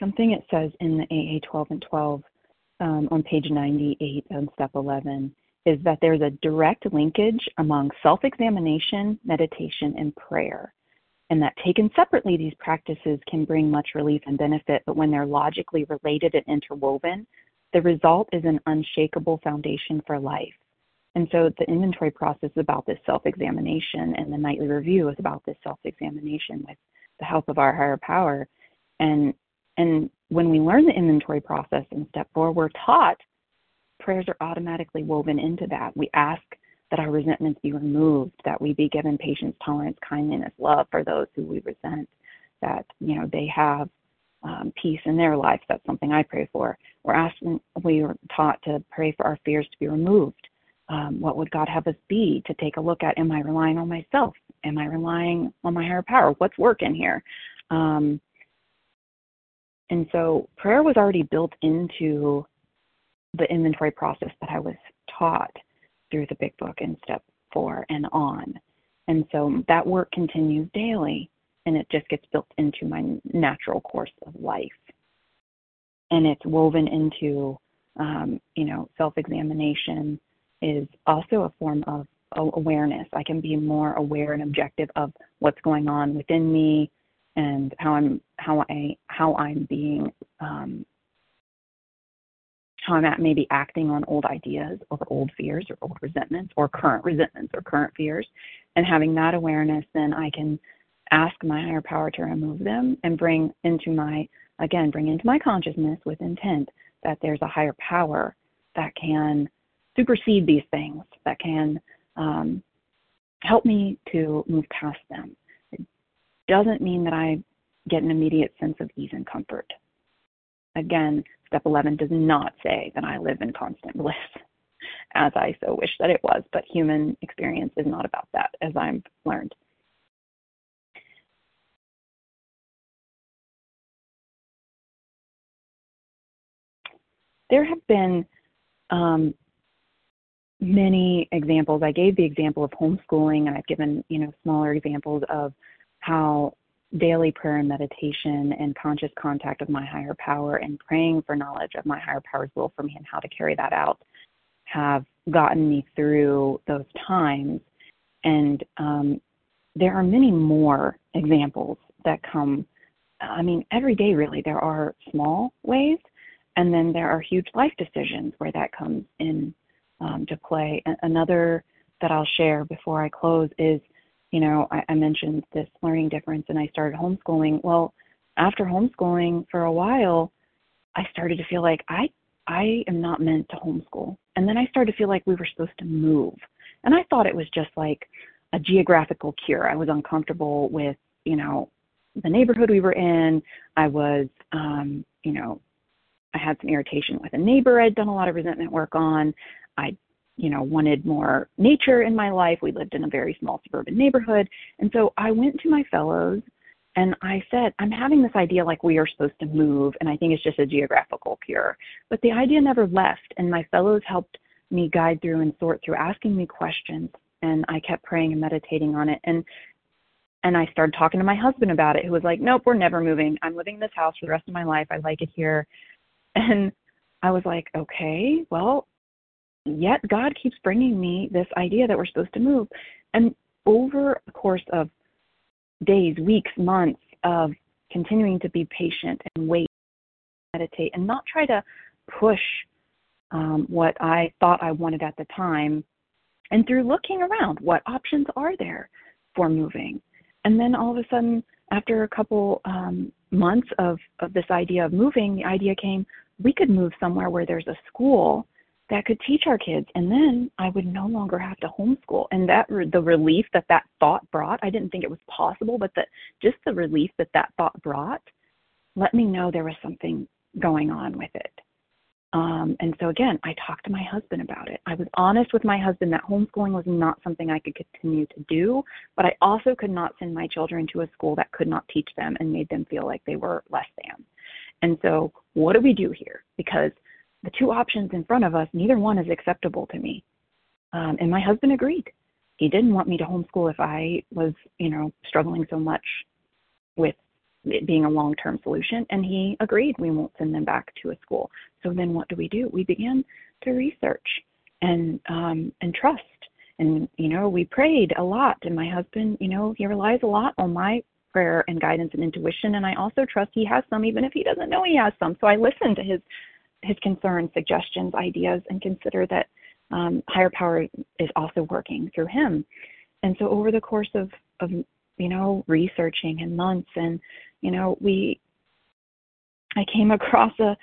Something it says in the AA 12 and 12 on page 98 on Step 11 is that there's a direct linkage among self-examination, meditation, and prayer, and that taken separately, these practices can bring much relief and benefit, but when they're logically related and interwoven, the result is an unshakable foundation for life. And so the inventory process is about this self-examination, and the nightly review is about this self-examination with the help of our higher power. And when we learn the inventory process in Step 4, we're taught prayers are automatically woven into that. We ask that our resentments be removed, that we be given patience, tolerance, kindness, love for those who we resent, that, you know, they have peace in their life. That's something I pray for. We are taught to pray for our fears to be removed. What would God have us be? To take a look at, am I relying on myself? Am I relying on my higher power? What's working here? And so prayer was already built into the inventory process that I was taught through the Big Book in Step 4 and on. And so that work continues daily, and it just gets built into my natural course of life. And it's woven into, you know, self-examination is also a form of awareness. I can be more aware and objective of what's going on within me and how I'm maybe acting on old ideas or old fears or old resentments or current fears. And having that awareness, then I can ask my higher power to remove them and bring into my consciousness with intent that there's a higher power that can supersede these things, that can help me to move past them. It doesn't mean that I get an immediate sense of ease and comfort. Again, Step 11 does not say that I live in constant bliss, as I so wish that it was, but human experience is not about that, as I've learned. There have been many examples. I gave the example of homeschooling, and I've given, smaller examples of how daily prayer and meditation and conscious contact of my higher power and praying for knowledge of my higher power's will for me and how to carry that out have gotten me through those times. And there are many more examples that come. I mean, every day, really, there are small ways. And then there are huge life decisions where that comes in to play. Another that I'll share before I close is, I mentioned this learning difference and I started homeschooling. Well, after homeschooling for a while, I started to feel like I am not meant to homeschool. And then I started to feel like we were supposed to move. And I thought it was just like a geographical cure. I was uncomfortable with, the neighborhood we were in. I was, I had some irritation with a neighbor I'd done a lot of resentment work on. I, wanted more nature in my life. We lived in a very small suburban neighborhood. And so I went to my fellows and I said, I'm having this idea like we are supposed to move, and I think it's just a geographical cure. But the idea never left, and my fellows helped me guide through and sort through, asking me questions, and I kept praying and meditating on it. And I started talking to my husband about it, who was like, nope, we're never moving. I'm living in this house for the rest of my life. I like it here. And I was like, okay, well, yet God keeps bringing me this idea that we're supposed to move. And over the course of days, weeks, months of continuing to be patient and wait, meditate, and not try to push what I thought I wanted at the time, and through looking around, what options are there for moving? And then all of a sudden, after a couple months of this idea of moving, the idea came, we could move somewhere where there's a school that could teach our kids, and then I would no longer have to homeschool. And the relief that thought brought, I didn't think it was possible, but just the relief that thought brought let me know there was something going on with it. And so again, I talked to my husband about it. I was honest with my husband that homeschooling was not something I could continue to do, but I also could not send my children to a school that could not teach them and made them feel like they were less than. And so what do we do here? Because the two options in front of us, neither one is acceptable to me. And my husband agreed. He didn't want me to homeschool if I was, struggling so much with it being a long-term solution, and he agreed we won't send them back to a school. So then what do? We began to research and trust. And, we prayed a lot, and my husband, he relies a lot on my prayer and guidance and intuition, and I also trust he has some, even if he doesn't know he has some. So I listened to his concerns, suggestions, ideas, and consider that higher power is also working through him. And so over the course of researching and months, and I came across a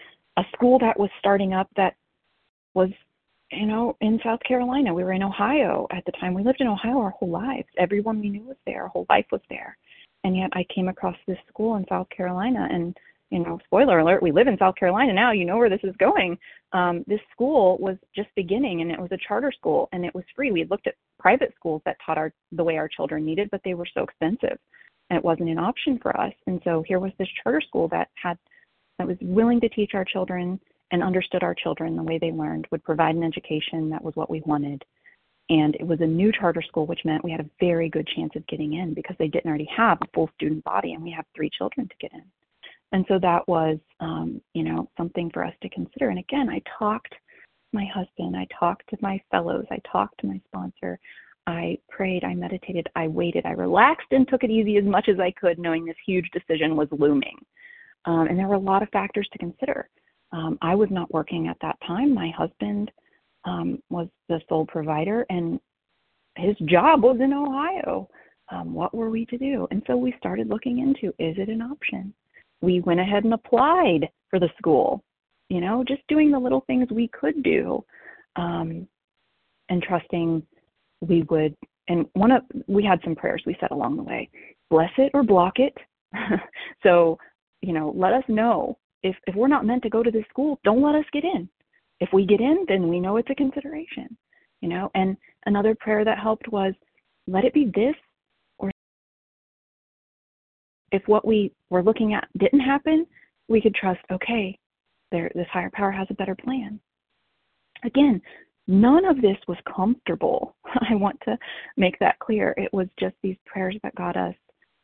school that was starting up that was, in South Carolina. We were in Ohio at the time. We lived in Ohio our whole lives. Everyone we knew was there. Our whole life was there. And yet I came across this school in South Carolina, and, spoiler alert, we live in South Carolina now. You know where this is going. This school was just beginning, and it was a charter school, and it was free. We looked at private schools that taught the way our children needed, but they were so expensive. And it wasn't an option for us. And so here was this charter school that was willing to teach our children and understood our children the way they learned, would provide an education that was what we wanted. And it was a new charter school, which meant we had a very good chance of getting in because they didn't already have a full student body, and we have 3 children to get in. And so that was, something for us to consider. And again, I talked to my husband, I talked to my fellows, I talked to my sponsor, I prayed, I meditated, I waited, I relaxed and took it easy as much as I could, knowing this huge decision was looming. And there were a lot of factors to consider. I was not working at that time. My husband was the sole provider, and his job was in Ohio. What were we to do? And so we started looking into, is it an option? We went ahead and applied for the school, just doing the little things we could do, and trusting we would. And we had some prayers we said along the way, bless it or block it. So, let us know if we're not meant to go to this school, don't let us get in. If we get in, then we know it's a consideration, you know. And another prayer that helped was, let it be this or if what we were looking at didn't happen, we could trust, okay, this higher power has a better plan. Again, none of this was comfortable. I want to make that clear. It was just these prayers that got us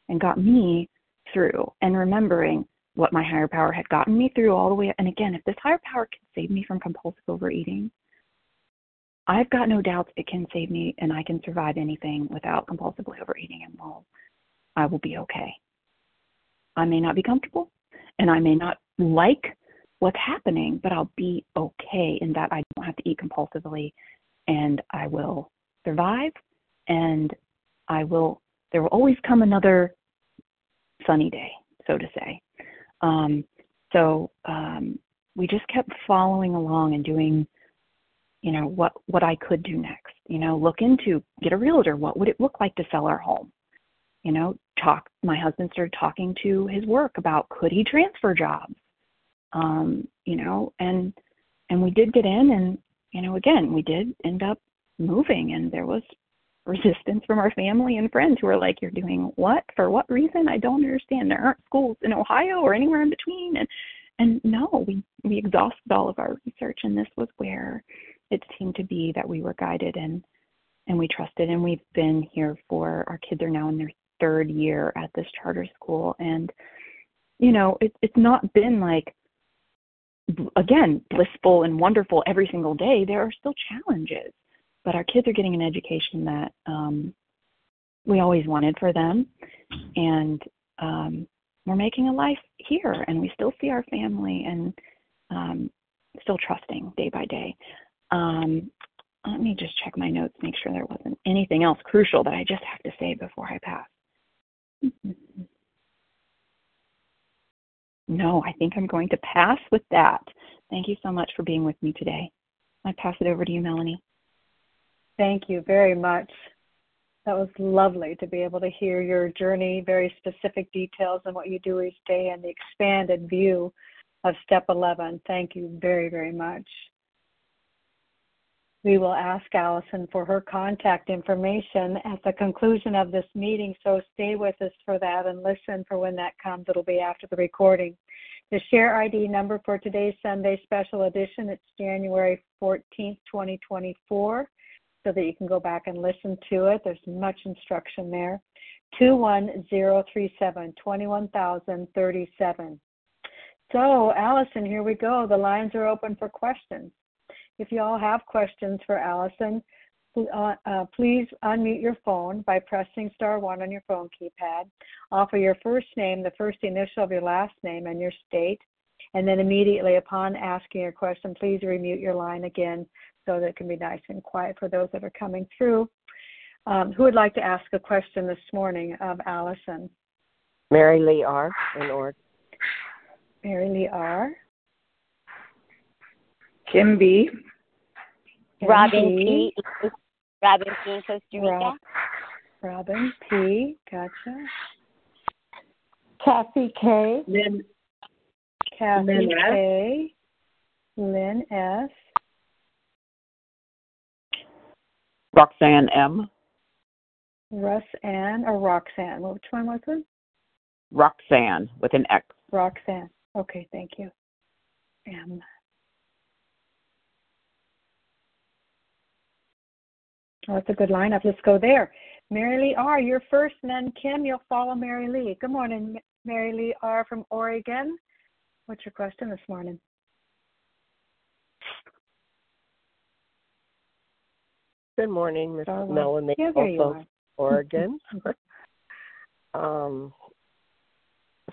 and got me through, and remembering what my higher power had gotten me through all the way. And again, if this higher power can save me from compulsive overeating, I've got no doubts it can save me, and I can survive anything without compulsively overeating, and I will be okay. I may not be comfortable, and I may not like what's happening, but I'll be okay in that I don't have to eat compulsively, and I will survive, and there will always come another sunny day, so to say. We just kept following along and doing, you know, what I could do next, you know, get a realtor. What would it look like to sell our home? You know, my husband started talking to his work about, could he transfer jobs? You know, and we did get in, and, you know, again, we did end up moving, and there was resistance from our family and friends who were like, you're doing what? For what reason? I don't understand. There aren't schools in Ohio or anywhere in between. And no, we exhausted all of our research, and this was where it seemed to be that we were guided and we trusted. And we've been here for, our kids are now in their third year at this charter school. And, you know, it's not been like, again, blissful and wonderful every single day. There are still challenges, but our kids are getting an education that we always wanted for them. And we're making a life here, and we still see our family, and still trusting day by day. Let me just check my notes, make sure there wasn't anything else crucial that I just have to say before I pass. No, I think I'm going to pass with that. Thank you so much for being with me today. I pass it over to you, Melanie. Thank you very much. That was lovely to be able to hear your journey, very specific details on what you do each day, and the expanded view of Step 11. Thank you very, very much. We will ask Allison for her contact information at the conclusion of this meeting, so stay with us for that and listen for when that comes. It'll be after the recording. The share ID number for today's Sunday special edition, it's January 14th, 2024, so that you can go back and listen to it. There's much instruction there. 21037, 21037. So, Allison, here we go. The lines are open for questions. If you all have questions for Allison, please unmute your phone by pressing *1 on your phone keypad. Offer your first name, the first initial of your last name, and your state. And then immediately upon asking your question, please remute your line again so that it can be nice and quiet for those that are coming through. Who would like to ask a question this morning of Allison? Mary Lee R. in Oregon. Mary Lee R. Kim B. Robin P. Robin P. in Costa Rica. Robin P. Gotcha. Kathy K. Kathy K. Lynn S. Roxanne M. Roxanne. Which one was it? Roxanne with an X. Roxanne. Okay, thank you. M. Oh, that's a good lineup. Let's go there. Mary Lee R., you're first, and then Kim, you'll follow Mary Lee. Good morning, Mary Lee R. from Oregon. What's your question this morning? Good morning, Ms. Melanie, yeah, also Oregon.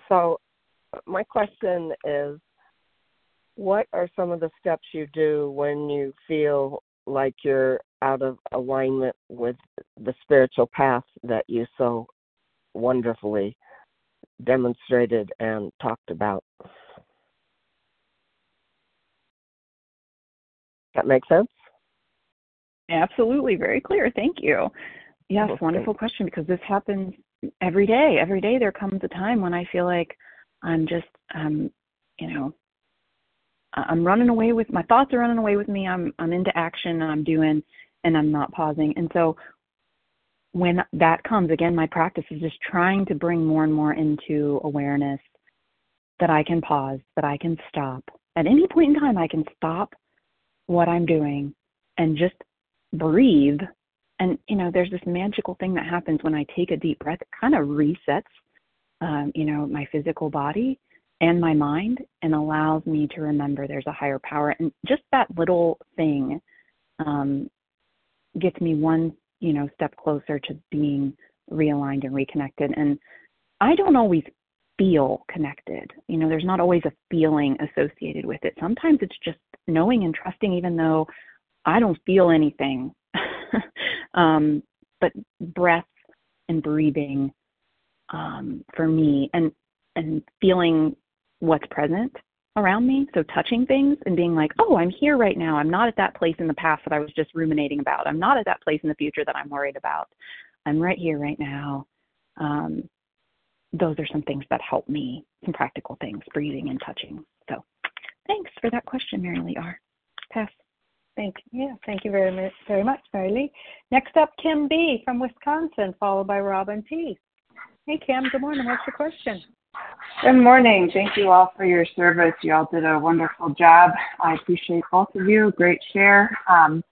So my question is, what are some of the steps you do when you feel like you're out of alignment with the spiritual path that you so wonderfully demonstrated and talked about? That makes sense? Absolutely. Very clear. Thank you. Yes, okay. Wonderful question, because this happens every day. Every day there comes a time when I feel like I'm just I'm running away with, my thoughts are running away with me. I'm into action, and I'm doing, and I'm not pausing. And so when that comes, again, my practice is just trying to bring more and more into awareness that I can pause, that I can stop. At any point in time, I can stop what I'm doing and just breathe. And, there's this magical thing that happens when I take a deep breath. It kind of resets, my physical body and my mind, and allows me to remember there's a higher power. And just that little thing gets me one, step closer to being realigned and reconnected. And I don't always feel connected. There's not always a feeling associated with it. Sometimes it's just knowing and trusting, even though I don't feel anything. But breath and breathing for me, and feeling what's present around me. So touching things and being like, oh, I'm here right now. I'm not at that place in the past that I was just ruminating about. I'm not at that place in the future that I'm worried about. I'm right here right now. Those are some things that help me, some practical things, breathing and touching. So thanks for that question, Mary Lee R. Pass. Thank you. Yeah, thank you very, very much, Mary Lee. Next up, Kim B. from Wisconsin, followed by Robin P. Hey, Kim. Good morning. What's your question? Good morning. Thank you all for your service. You all did a wonderful job. I appreciate both of you. Great share. I'm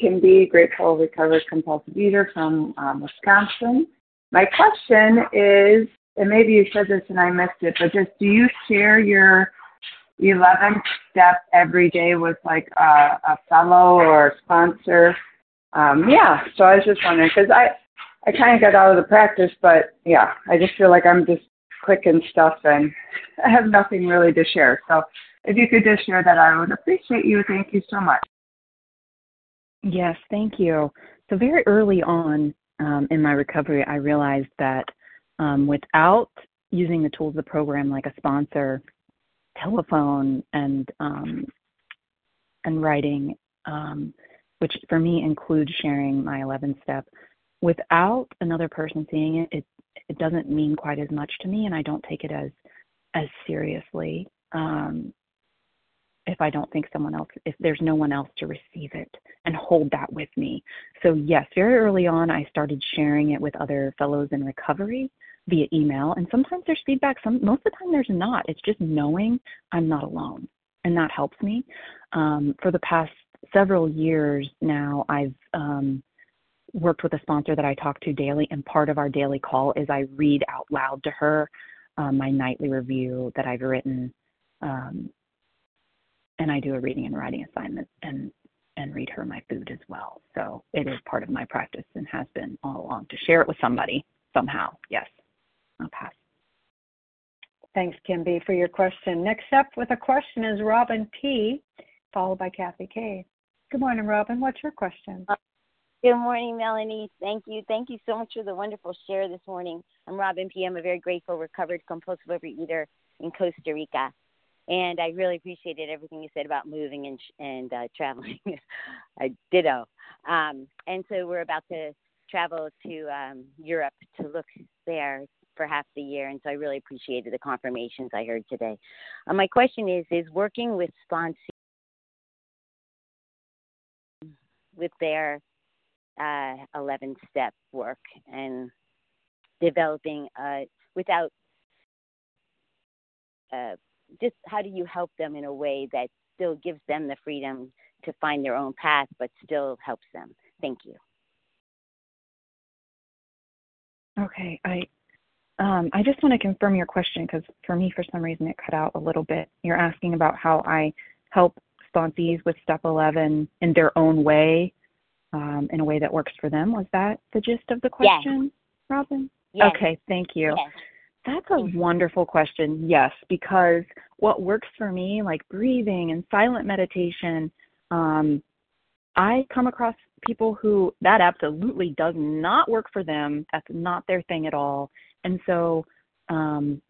Kim B., grateful recovered compulsive eater from Wisconsin. My question is, and maybe you said this and I missed it, but just do you share your 11th step every day with like a fellow or a sponsor? So I was just wondering, because I kind of got out of the practice, but yeah, I just feel like I'm just clicking stuff and I have nothing really to share. So if you could just share that, I would appreciate you. Thank you so much. Yes, thank you. So very early on in my recovery, I realized that without using the tools of the program, like a sponsor, telephone, and writing, which for me includes sharing my 11th step, without another person seeing it, it doesn't mean quite as much to me, and I don't take it as seriously if I don't think someone else, if there's no one else to receive it and hold that with me. So yes, very early on, I started sharing it with other fellows in recovery via email, and sometimes there's feedback. Most of the time there's not. It's just knowing I'm not alone, and that helps me. For the past several years now, I've worked with a sponsor that I talk to daily, and part of our daily call is I read out loud to her my nightly review that I've written, and I do a reading and writing assignment and read her my food as well. So it is part of my practice and has been all along to share it with somebody somehow. Yes, I'll pass. Thanks, Kim B., for your question. Next up with a question is Robin P., followed by Kathy K. Good morning, Robin. What's your question? Good morning, Melanie. Thank you. Thank you so much for the wonderful share this morning. I'm Robin P. I'm a very grateful, recovered compulsive overeater in Costa Rica. And I really appreciated everything you said about moving and traveling. I ditto. And so we're about to travel to Europe to look there for half the year. And so I really appreciated the confirmations I heard today. My question is working with sponsees with their 11 step work and developing without just how do you help them in a way that still gives them the freedom to find their own path but still helps them? Thank you. Okay. I just want to confirm your question because for me, for some reason, it cut out a little bit. You're asking about how I help sponsees with Step 11 in their own way. In a way that works for them. Was that the gist of the question, yes, Robin? Yes. Okay, thank you. Yes. That's a wonderful question, yes, because what works for me, like breathing and silent meditation, I come across people who that absolutely does not work for them. That's not their thing at all. And so we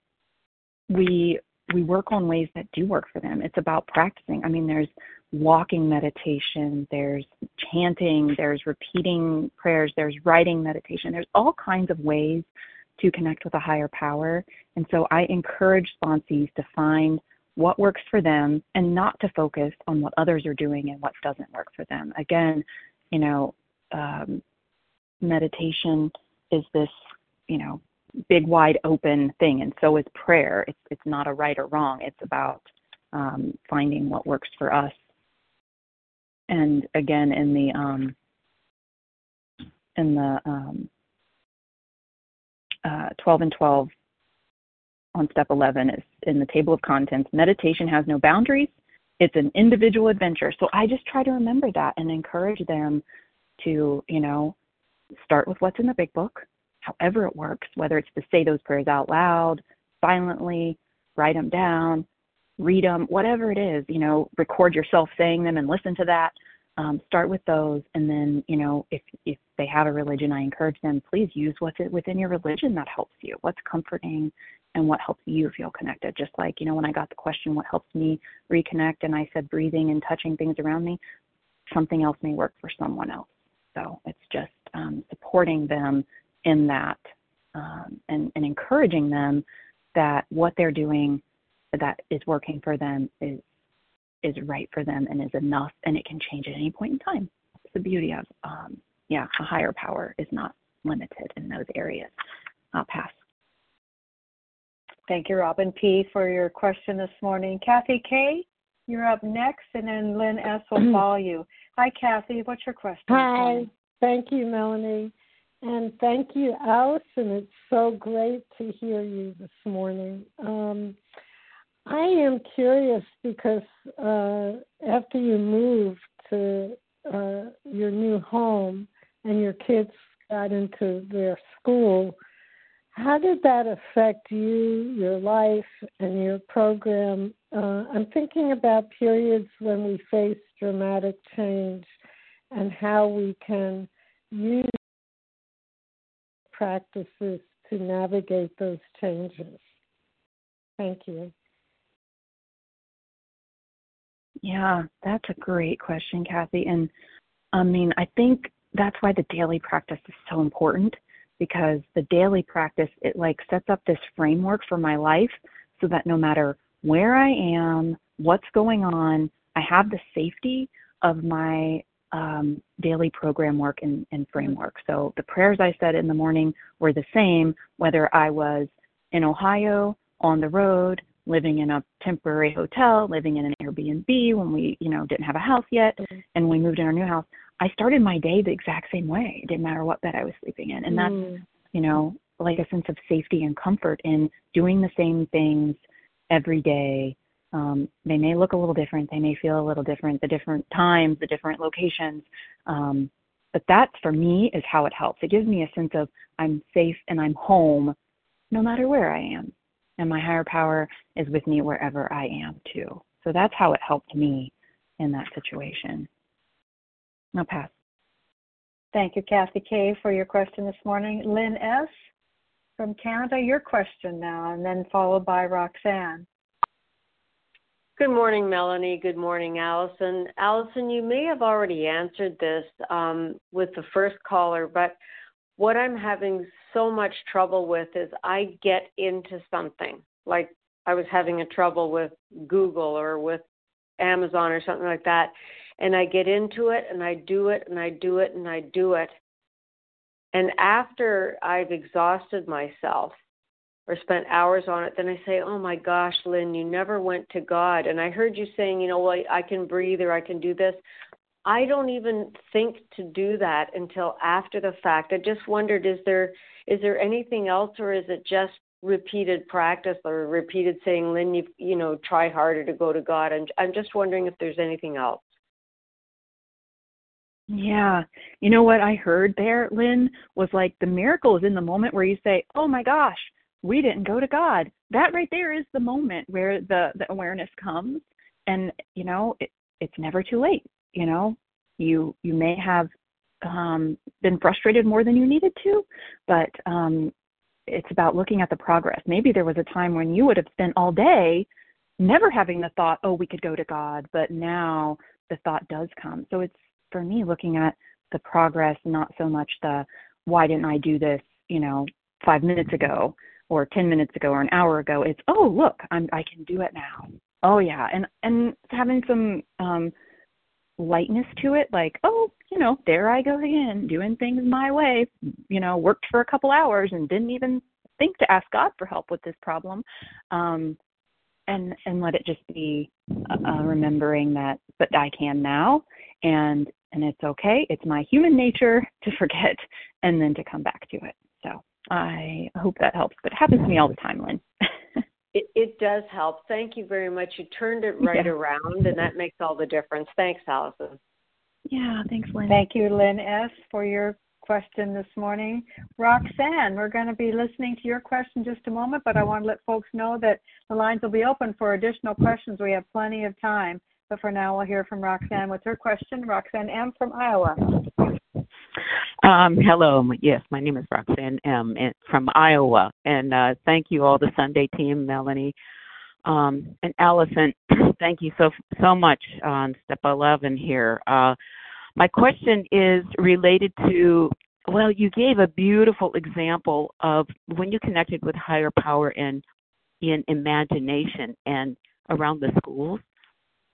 work on ways that do work for them. It's about practicing. I mean, there's walking meditation, there's chanting, there's repeating prayers, there's writing meditation. There's all kinds of ways to connect with a higher power. And so I encourage sponsees to find what works for them and not to focus on what others are doing and what doesn't work for them. Again, you know, meditation is this, you know, big, wide open thing. And so is prayer. It's not a right or wrong. It's about finding what works for us. And again, in the 12 and 12 on Step 11 is in the table of contents, meditation has no boundaries. It's an individual adventure. So I just try to remember that and encourage them to, you know, start with what's in the Big Book, however it works, whether it's to say those prayers out loud, silently, write them down, read them, whatever it is, you know, record yourself saying them and listen to that. Start with those. And then, you know, if they have a religion, I encourage them, please use what's within your religion that helps you, what's comforting and what helps you feel connected. Just like, you know, when I got the question, what helps me reconnect? And I said, breathing and touching things around me, something else may work for someone else. So it's just supporting them in that and encouraging them that what they're doing that is working for them is right for them and is enough, and it can change at any point in time. It's the beauty of, a higher power is not limited in those areas. I'll pass. Thank you, Robin P., for your question this morning. Kathy K., you're up next, and then Lynn S. will follow you. Hi, Kathy. What's your question? Hi. Thank you, Melanie. And thank you, Allison. It's so great to hear you this morning. I am curious because after you moved to your new home and your kids got into their school, how did that affect you, your life, and your program? I'm thinking about periods when we face dramatic change and how we can use practices to navigate those changes. Thank you. Yeah, that's a great question, Kathy. And I mean, I think that's why the daily practice is so important, because the daily practice, it like sets up this framework for my life so that no matter where I am, what's going on, I have the safety of my daily program work and framework. So the prayers I said in the morning were the same, whether I was in Ohio, on the road, living in a temporary hotel, living in an Airbnb when we, you know, didn't have a house yet, and we moved in our new house. I started my day the exact same way. It didn't matter what bed I was sleeping in. And that's, you know, like a sense of safety and comfort in doing the same things every day. They may look a little different. They may feel a little different, the different times, the different locations. But that, for me, is how it helps. It gives me a sense of I'm safe and I'm home no matter where I am. And my higher power is with me wherever I am, too. So that's how it helped me in that situation. I'll pass. Thank you, Kathy K., for your question this morning. Lynn S. from Canada, your question now, and then followed by Roxanne. Good morning, Melanie. Good morning, Allison. Allison, you may have already answered this with the first caller, but what I'm having so much trouble with is I get into something. Like I was having a trouble with Google or with Amazon or something like that. And I get into it, and I do it, and I do it, and I do it. And after I've exhausted myself or spent hours on it, then I say, oh, my gosh, Lynn, you never went to God. And I heard you saying, you know, well, I can breathe or I can do this. I don't even think to do that until after the fact. I just wondered, is there anything else, or is it just repeated practice or repeated saying, Lynn, you know, try harder to go to God? I'm just wondering if there's anything else. Yeah. You know what I heard there, Lynn, was like the miracle is in the moment where you say, oh my gosh, we didn't go to God. That right there is the moment where the awareness comes. And, you know, it's never too late. You know, you may have been frustrated more than you needed to, but it's about looking at the progress. Maybe there was a time when you would have spent all day never having the thought, oh, we could go to God. But now the thought does come. So it's, for me, looking at the progress, not so much the why didn't I do this, you know, 5 minutes ago or 10 minutes ago or an hour ago. It's, oh, look, I can do it now. Oh, yeah. And having some lightness to it, like, oh, you know, there I go again, doing things my way, you know, worked for a couple hours and didn't even think to ask God for help with this problem. And let it just be remembering that, but I can now, and it's okay. It's my human nature to forget and then to come back to it. So I hope that helps. But it happens to me all the time, Lynn. It does help. Thank you very much. You turned it right around, and that makes all the difference. Thanks, Allison. Yeah, thanks, Lynn. Thank you, Lynn S., for your question this morning. Roxanne, we're going to be listening to your question just a moment, but I want to let folks know that the lines will be open for additional questions. We have plenty of time, but for now we'll hear from Roxanne with her question. Roxanne M. from Iowa. Hello. Yes, my name is Roxanne M. from Iowa, and thank you all, the Sunday team, Melanie and Allison. Thank you so much on Step 11 here. My question is related to, well, you gave a beautiful example of when you connected with higher power in imagination and around the schools.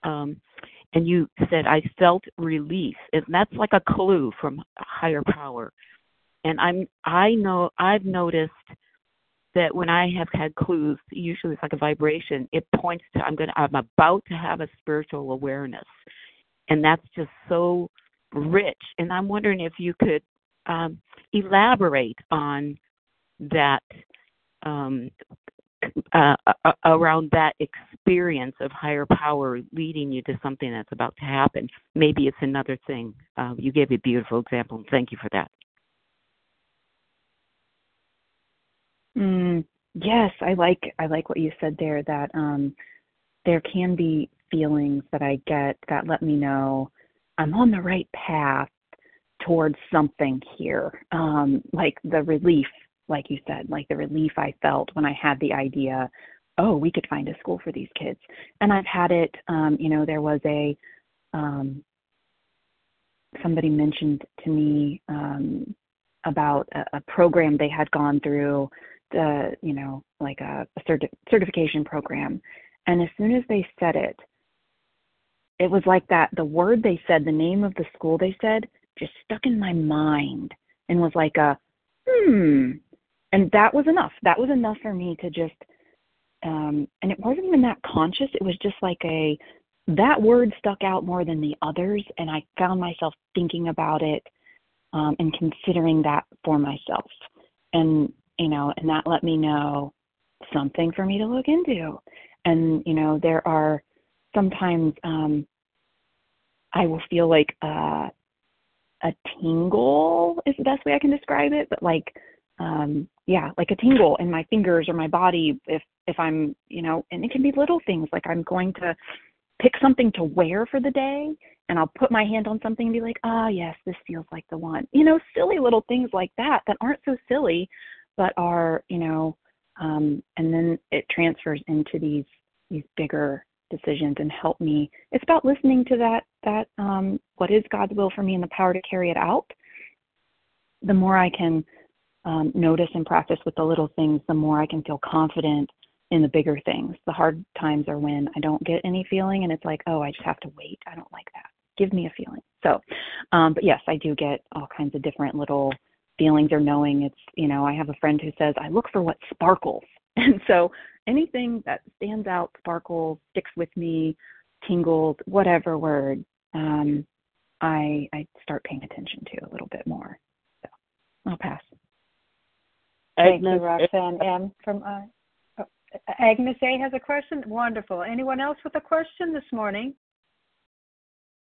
And you said, I felt relief. And that's like a clue from higher power. And I've noticed that when I have had clues, usually it's like a vibration, it points to I'm about to have a spiritual awareness. And that's just so rich. And I'm wondering if you could elaborate on that around that experience of higher power leading you to something that's about to happen. Maybe it's another thing. You gave a beautiful example, and thank you for that. Yes, I like what you said there, that there can be feelings that I get that let me know I'm on the right path towards something here. Like the relief, like you said, like the relief I felt when I had the idea, oh, we could find a school for these kids. And I've had it, there was somebody mentioned to me about a program they had gone through, like a certification program. And as soon as they said it, it was like that, the word they said, the name of the school they said, just stuck in my mind and was like a, And that was enough. That was enough for me to just, and it wasn't even that conscious. It was just like that word stuck out more than the others, and I found myself thinking about it and considering that for myself. And, and that let me know something for me to look into. And, there are sometimes I will feel like a tingle is the best way I can describe it, but like a tingle in my fingers or my body if I'm, and it can be little things, like I'm going to pick something to wear for the day, and I'll put my hand on something and be like, ah, yes, this feels like the one. Silly little things like that aren't so silly, but are, and then it transfers into these bigger decisions and help me. It's about listening to that what is God's will for me and the power to carry it out. The more I can notice and practice with the little things, the more I can feel confident in the bigger things. The hard times are when I don't get any feeling and it's like, oh, I just have to wait. I don't like that. Give me a feeling. So, but yes, I do get all kinds of different little feelings or knowing. It's, I have a friend who says, I look for what sparkles. And so anything that stands out, sparkles, sticks with me, tingles, whatever word, I start paying attention to a little bit more. So I'll pass. Thank you, Roxanne M. from Agnes A. has a question. Wonderful. Anyone else with a question this morning?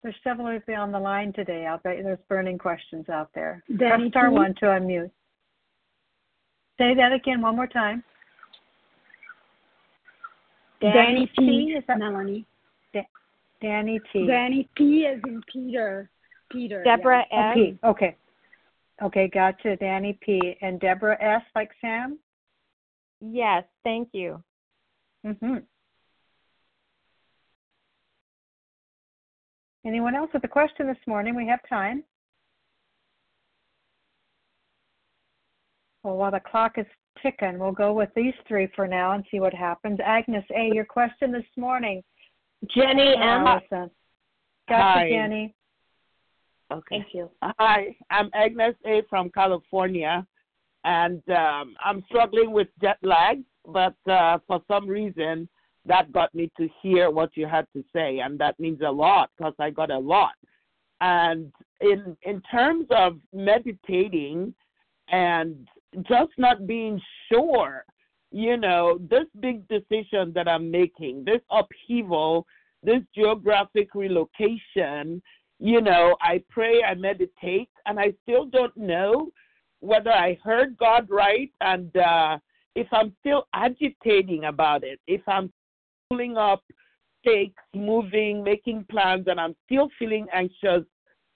There's several of you on the line today. I'll bet you there's burning questions out there. Press star one to unmute. Say that again one more time. Danny P. is that Melanie? Danny T. Danny P. as in Peter. Peter. Deborah S. Okay, gotcha. Danny P. And Deborah S. like Sam? Yes, thank you. Mm-hmm. Anyone else with a question this morning? We have time. Well, while the clock is chicken. We'll go with these three for now and see what happens. Agnes A., your question this morning. Jenny M. Allison. Gotcha, Jenny. Okay. Thank you. Hi, I'm Agnes A. from California, and I'm struggling with jet lag, but for some reason that got me to hear what you had to say, and that means a lot because I got a lot. And in terms of meditating and just not being sure, you know, this big decision that I'm making, this upheaval, this geographic relocation, you know, I pray, I meditate, and I still don't know whether I heard God right, and if I'm still agitating about it, if I'm pulling up stakes, moving, making plans, and I'm still feeling anxious,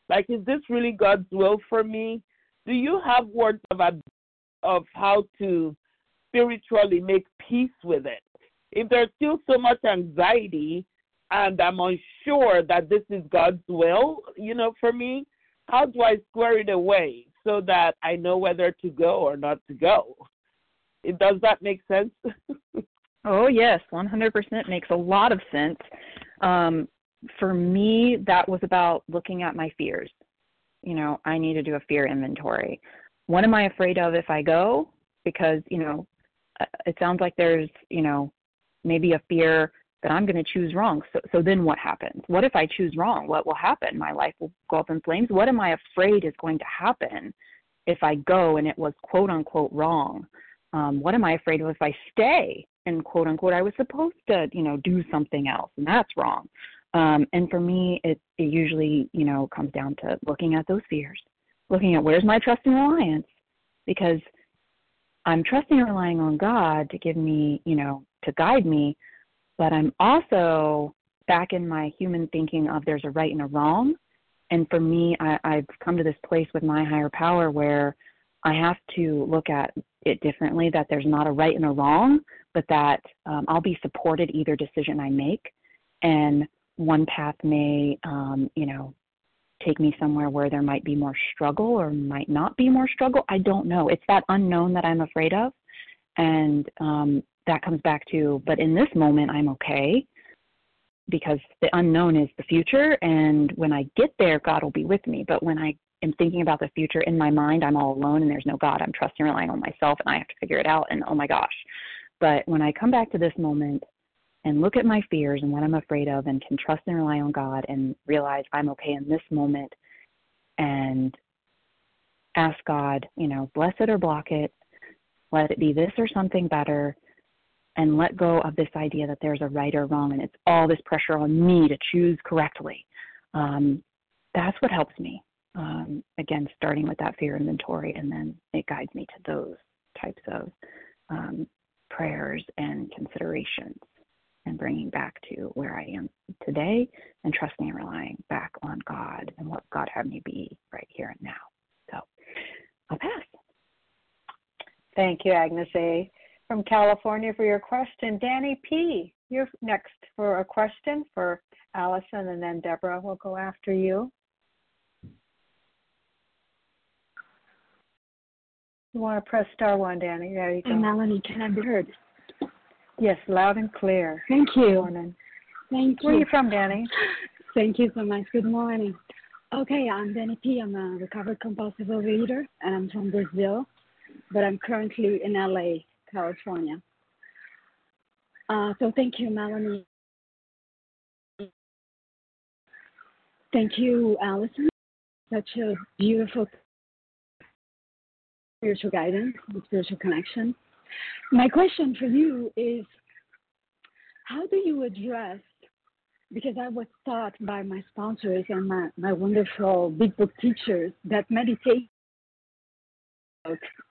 like, is this really God's will for me? Do you have words of how to spiritually make peace with it? If there's still so much anxiety and I'm unsure that this is God's will, you know, for me, how do I square it away so that I know whether to go or not to go? Does that make sense? Oh, yes, 100% makes a lot of sense. For me, that was about looking at my fears. You know, I need to do a fear inventory. What am I afraid of if I go? Because, you know, it sounds like there's, you know, maybe a fear that I'm going to choose wrong. So then what happens? What if I choose wrong? What will happen? My life will go up in flames. What am I afraid is going to happen if I go and it was quote unquote wrong? What am I afraid of if I stay and quote unquote I was supposed to, you know, do something else and that's wrong? And for me, it usually, you know, comes down to looking at those fears, looking at where's my trust and reliance, because I'm trusting and relying on God to give me, you know, to guide me, but I'm also back in my human thinking of there's a right and a wrong. And for me, I've come to this place with my higher power where I have to look at it differently, that there's not a right and a wrong, but that I'll be supported either decision I make. And one path may, you know, take me somewhere where there might be more struggle or might not be more struggle. I don't know. It's that unknown that I'm afraid of. And that comes back to, but in this moment, I'm okay because the unknown is the future. And when I get there, God will be with me. But when I am thinking about the future in my mind, I'm all alone and there's no God. I'm trusting, relying on myself, and I have to figure it out. And oh my gosh. But when I come back to this moment and look at my fears and what I'm afraid of and can trust and rely on God and realize I'm okay in this moment and ask God, you know, bless it or block it, let it be this or something better, and let go of this idea that there's a right or wrong and it's all this pressure on me to choose correctly. That's what helps me. Again, starting with that fear inventory, and then it guides me to those types of prayers and considerations, and bringing back to where I am today and trusting and relying back on God and what God had me be right here and now. So I'll pass. Thank you, Agnes A. from California, for your question. Danny P., you're next for a question for Allison, and then Deborah will go after you. You want to press star one, Danny. There you go. And Melanie, can I be heard? Yes, loud and clear. Thank you. Good morning. Thank you. Where are you from, Danny? Thank you so much. Good morning. Okay, I'm Danny P. I'm a recovered compulsive overeater, and I'm from Brazil, but I'm currently in LA, California. So thank you, Melanie. Thank you, Allison. Such a beautiful spiritual guidance, the spiritual connection. My question for you is, how do you address, because I was taught by my sponsors and my wonderful Big Book teachers that meditation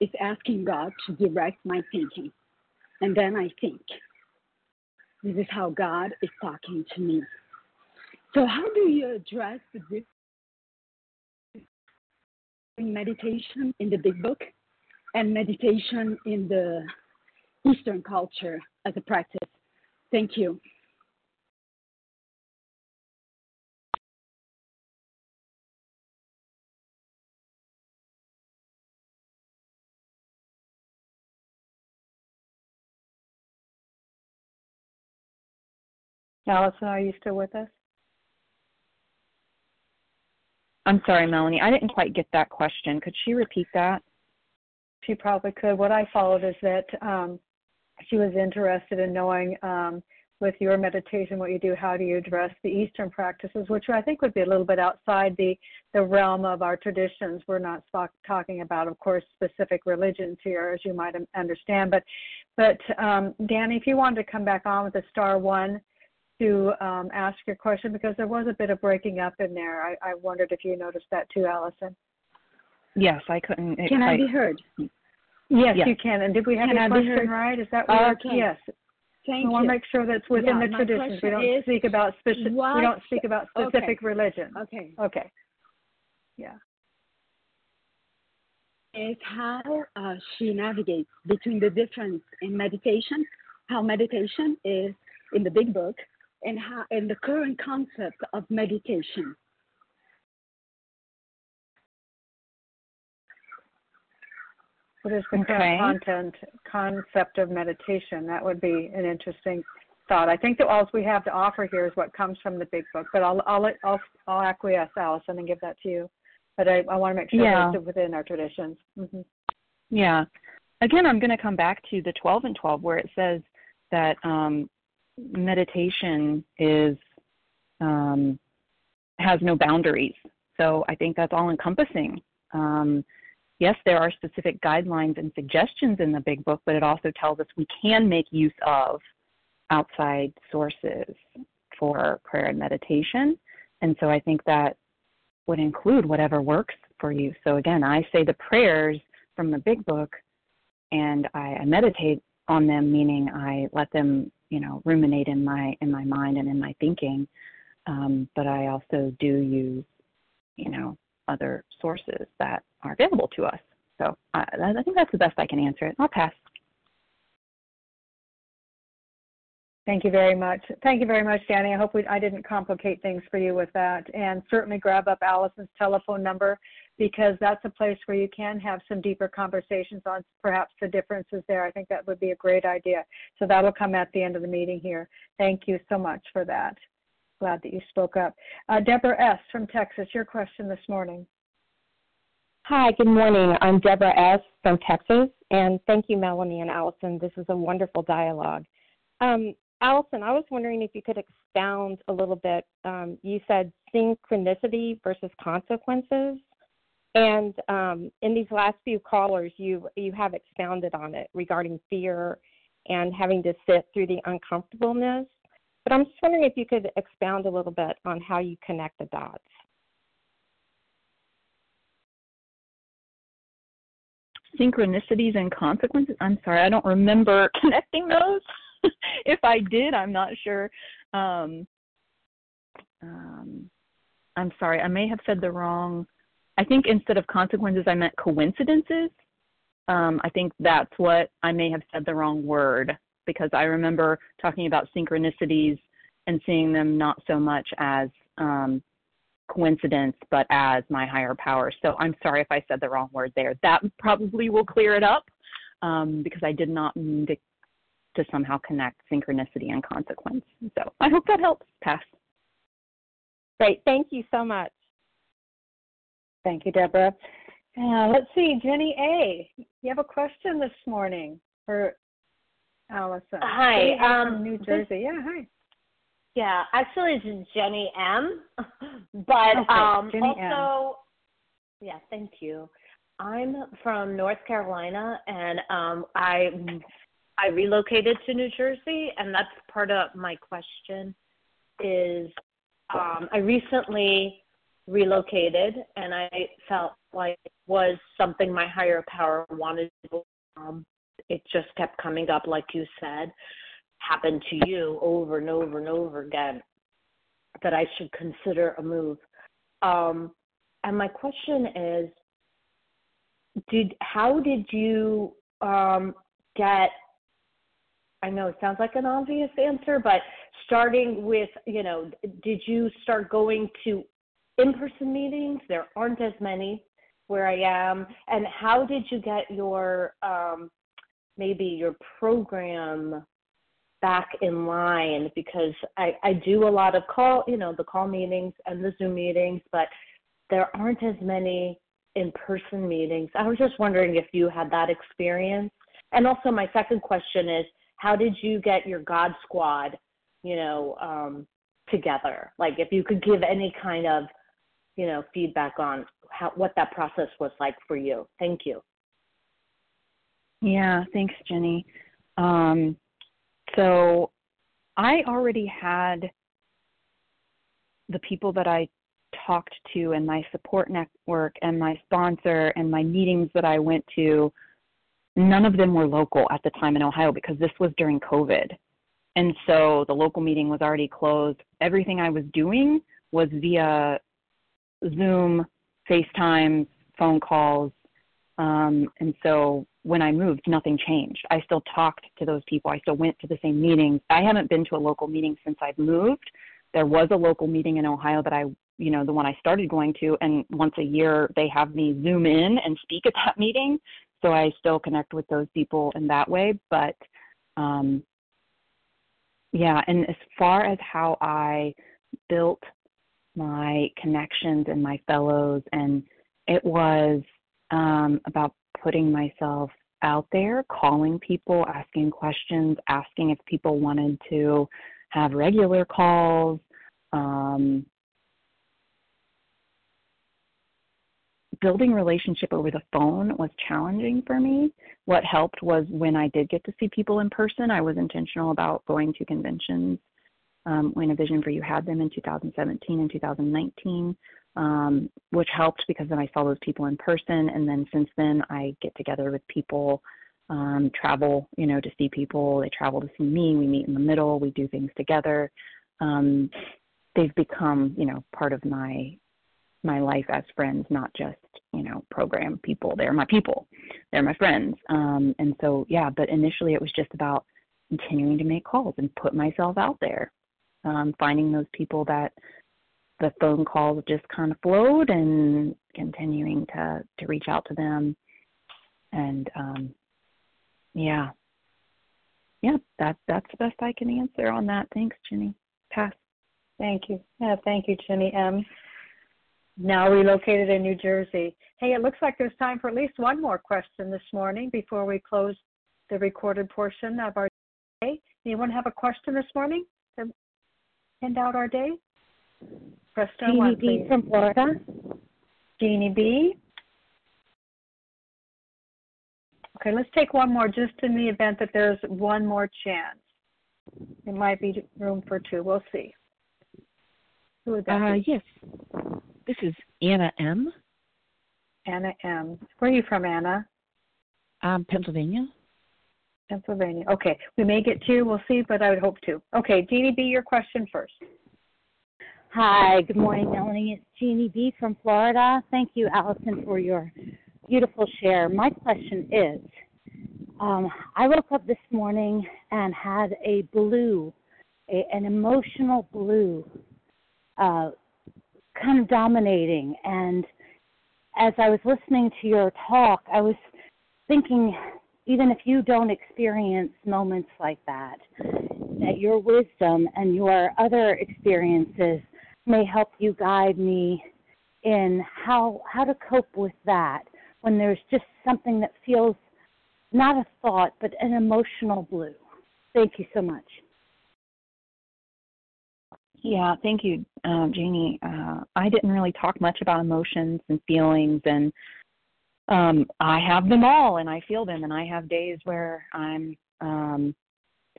is asking God to direct my thinking, and then I think. This is how God is talking to me. So how do you address the difference in meditation in the Big Book and meditation in the Eastern culture as a practice? Thank you. Allison, are you still with us? I'm sorry, Melanie. I didn't quite get that question. Could she repeat that? She probably could. What I followed is that she was interested in knowing with your meditation what you do, how do you address the Eastern practices, which I think would be a little bit outside the realm of our traditions. We're not talking about, of course, specific religions here, as you might understand. But Danny, if you wanted to come back on with the star one to ask your question, because there was a bit of breaking up in there. I wondered if you noticed that too, Allison. Yes, I couldn't. Can I be heard? Yes, you can. And did we have your question right? Is that what okay. Yes. Thank you. We want to make sure that's within the traditions. We don't speak about specific religion. Okay. Yeah. It's how she navigates between the difference in meditation, how meditation is in the Big Book, and the current concept of meditation. What is the current concept of meditation? That would be an interesting thought. I think that all we have to offer here is what comes from the Big Book, but I'll acquiesce, Allison, and give that to you. But I want to make sure that's within our traditions. Mm-hmm. Yeah. Again, I'm going to come back to the 12 and 12 where it says that meditation is has no boundaries. So I think that's all-encompassing. Yes, there are specific guidelines and suggestions in the Big Book, but it also tells us we can make use of outside sources for prayer and meditation. And so I think that would include whatever works for you. So again, I say the prayers from the Big Book and I meditate on them, meaning I let them, ruminate in my mind and in my thinking. But I also do use, other sources that are available to us. So I think that's the best I can answer it. I'll pass. Thank you very much. Thank you very much, Danny. I hope I didn't complicate things for you with that. And certainly grab up Allison's telephone number, because that's a place where you can have some deeper conversations on perhaps the differences there. I think that would be a great idea. So that'll come at the end of the meeting here. Thank you so much for that. Glad that you spoke up. Deborah S. from Texas, your question this morning. Hi, good morning. I'm Deborah S. from Texas, and thank you, Melanie and Allison. This is a wonderful dialogue. Allison, I was wondering if you could expound a little bit. You said synchronicity versus consequences, and in these last few callers, you have expounded on it regarding fear and having to sit through the uncomfortableness. But I'm just wondering if you could expound a little bit on how you connect the dots. Synchronicities and consequences? I'm sorry, I don't remember connecting those. If I did, I'm not sure. I'm sorry, I may have said the wrong. I think instead of consequences, I meant coincidences. I think that's what I may have said the wrong word. Because I remember talking about synchronicities and seeing them not so much as coincidence, but as my higher power. So I'm sorry if I said the wrong word there. That probably will clear it up because I did not mean to somehow connect synchronicity and consequence. So I hope that helps. Pass. Great. Thank you so much. Thank you, Deborah. Let's see, Jenny A., you have a question this morning for Allison. Hi. From New Jersey. Yeah, hi. Yeah, actually it's Jenny M. But Jenny also, M. Yeah, thank you. I'm from North Carolina, and I relocated to New Jersey, and that's part of my question is I recently relocated, and I felt like it was something my higher power wanted to do. It just kept coming up, like you said, happened to you over and over and over again, that I should consider a move. And my question is, how did you get, I know it sounds like an obvious answer, but starting with, did you start going to in-person meetings? There aren't as many where I am. And how did you get your program back in line, because I do a lot of call, you know, the call meetings and the Zoom meetings, but there aren't as many in-person meetings. I was just wondering if you had that experience. And also my second question is, how did you get your God squad, you know, together? Like if you could give any kind of, you know, feedback on how, what that process was like for you. Thank you. Yeah, thanks, Jenny. So I already had the people that I talked to and my support network and my sponsor and my meetings that I went to. None of them were local at the time in Ohio because this was during COVID. And so the local meeting was already closed. Everything I was doing was via Zoom, FaceTime, phone calls. And so when I moved, nothing changed. I still talked to those people. I still went to the same meetings. I haven't been to a local meeting since I've moved. There was a local meeting in Ohio that I, you know, the one I started going to, and once a year they have me Zoom in and speak at that meeting. So I still connect with those people in that way. But yeah, and as far as how I built my connections and my fellows, and it was about putting myself out there, calling people, asking questions, asking if people wanted to have regular calls, building relationship over the phone was challenging for me. What helped was when I did get to see people in person, I was intentional about going to conventions. When A Vision for You had them in 2017 and 2019, which helped because then I saw those people in person. And then since then, I get together with people, travel, you know, to see people. They travel to see me. We meet in the middle. We do things together. They've become, you know, part of my life as friends, not just, you know, program people. They're my people. They're my friends. And so, yeah, but initially it was just about continuing to make calls and put myself out there, finding those people that the phone calls just kind of flowed and continuing to reach out to them. And, yeah, that's the best I can answer on that. Thanks, Jenny. Pass. Thank you. Yeah, thank you, Jenny M., now relocated in New Jersey. Hey, it looks like there's time for at least one more question this morning before we close the recorded portion of our day. Anyone have a question this morning to end out our day? Press star one, please. Jeannie B. from Florida. Jeannie B. Okay, let's take one more just in the event that there's one more chance. There might be room for two. We'll see. Who would that be? Yes. This is Anna M. Anna M. Where are you from, Anna? Pennsylvania. Pennsylvania. Okay. We may get two. We'll see, but I would hope two. Okay. Jeannie B., your question first. Hi. Good morning, Melanie. It's Jeannie B. from Florida. Thank you, Allison, for your beautiful share. My question is, I woke up this morning and had a blue, an emotional blue, kind of dominating, and as I was listening to your talk, I was thinking, even if you don't experience moments like that, that your wisdom and your other experiences may help you guide me in how to cope with that when there's just something that feels not a thought, but an emotional blue. Thank you so much. Yeah, thank you, Jeannie. I didn't really talk much about emotions and feelings, and I have them all, and I feel them, and I have days where I'm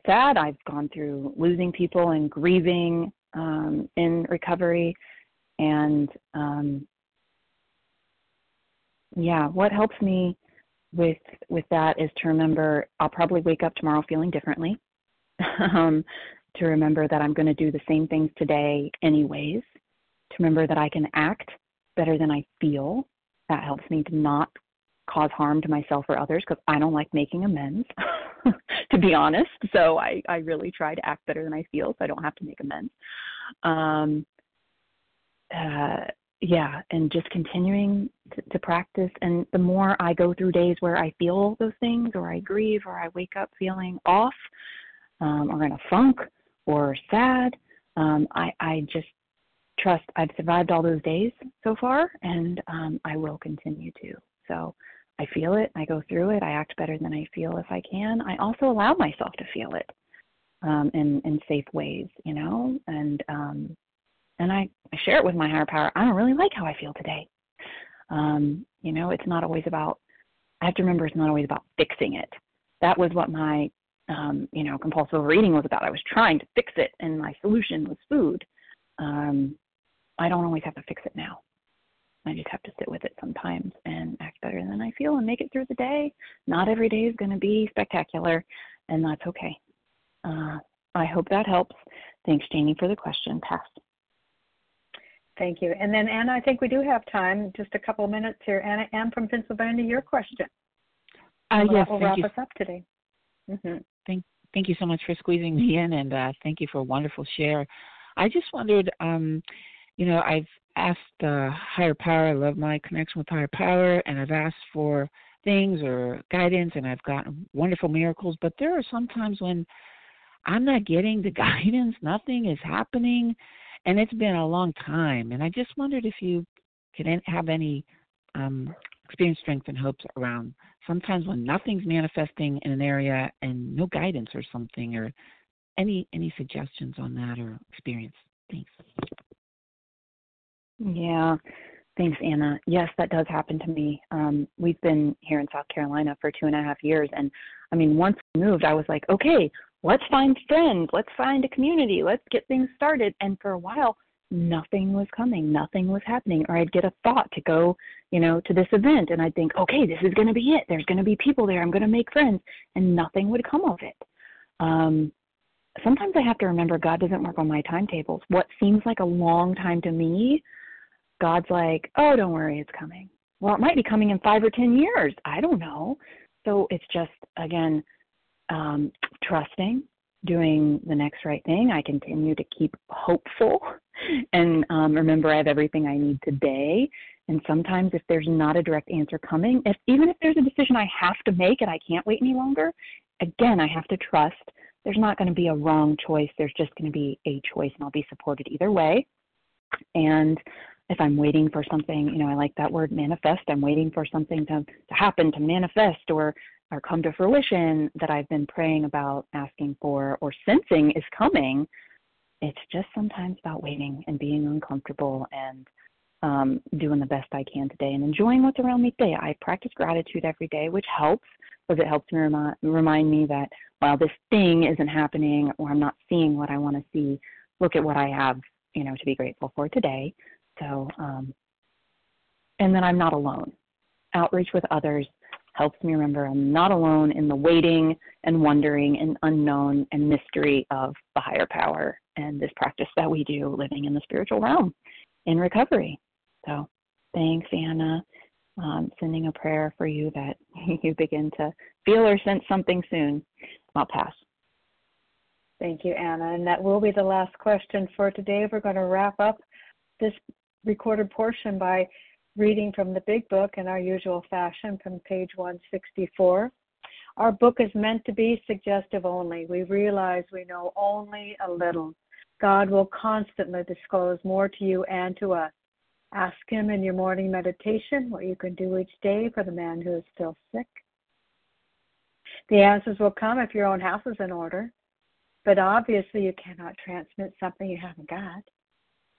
sad. I've gone through losing people and grieving in recovery, and, yeah, what helps me with that is to remember I'll probably wake up tomorrow feeling differently. To remember that I'm going to do the same things today anyways, to remember that I can act better than I feel. That helps me to not cause harm to myself or others because I don't like making amends, to be honest. So I really try to act better than I feel so I don't have to make amends. Yeah, and just continuing to practice. And the more I go through days where I feel those things or I grieve or I wake up feeling off, are in a funk or sad. I just trust I've survived all those days so far, and I will continue to. So I feel it. I go through it. I act better than I feel if I can. I also allow myself to feel it in safe ways, you know, and I share it with my higher power. I don't really like how I feel today. You know, it's not always about, I have to remember it's not always about fixing it. That was what my, you know, compulsive overeating was about. I was trying to fix it, and my solution was food. I don't always have to fix it now. I just have to sit with it sometimes and act better than I feel and make it through the day. Not every day is going to be spectacular, and that's okay. I hope that helps. Thanks, Janie, for the question. Pass. Thank you. And then, Anna, I think we do have time, just a couple of minutes here. Anna from Pennsylvania, your question. Yes, we'll wrap us up today. Mm-hmm. Thank you so much for squeezing me in, and thank you for a wonderful share. I just wondered, you know, I've asked higher power. I love my connection with higher power, and I've asked for things or guidance, and I've gotten wonderful miracles. But there are some times when I'm not getting the guidance, nothing is happening, and it's been a long time. And I just wondered if you could have any experience, strength, and hopes around sometimes when nothing's manifesting in an area and no guidance or something, or any suggestions on that or experience. Thanks. Yeah. Thanks, Anna. Yes, that does happen to me. We've been here in South Carolina for 2.5 years. And I mean, once we moved, I was like, okay, let's find friends. Let's find a community. Let's get things started. And for a while, nothing was coming. Nothing was happening. Or I'd get a thought to go, you know, to this event. And I'd think, okay, this is going to be it. There's going to be people there. I'm going to make friends. And nothing would come of it. Sometimes I have to remember God doesn't work on my timetables. What seems like a long time to me, God's like, oh, don't worry, it's coming. Well, it might be coming in 5 or 10 years. I don't know. So it's just, again, trusting, doing the next right thing. I continue to keep hopeful and remember I have everything I need today. And sometimes if there's not a direct answer coming, even if there's a decision I have to make and I can't wait any longer, again, I have to trust. There's not going to be a wrong choice. There's just going to be a choice, and I'll be supported either way. And if I'm waiting for something, you know, I like that word manifest. I'm waiting for something to happen, to manifest or come to fruition that I've been praying about, asking for, or sensing is coming. It's just sometimes about waiting and being uncomfortable and doing the best I can today and enjoying what's around me today. I practice gratitude every day, which helps because it helps me remind me that while this thing isn't happening or I'm not seeing what I want to see, look at what I have, you know, to be grateful for today. So, and then I'm not alone. Outreach with others helps me remember I'm not alone in the waiting and wondering and unknown and mystery of the higher power and this practice that we do living in the spiritual realm in recovery. So thanks, Anna. Sending a prayer for you that you begin to feel or sense something soon. I'll pass. Thank you, Anna. And that will be the last question for today. We're going to wrap up this recorded portion by reading from the Big Book in our usual fashion from page 164. Our book is meant to be suggestive only. We realize we know only a little. God will constantly disclose more to you and to us. Ask him in your morning meditation what you can do each day for the man who is still sick. The answers will come if your own house is in order, but obviously you cannot transmit something you haven't got.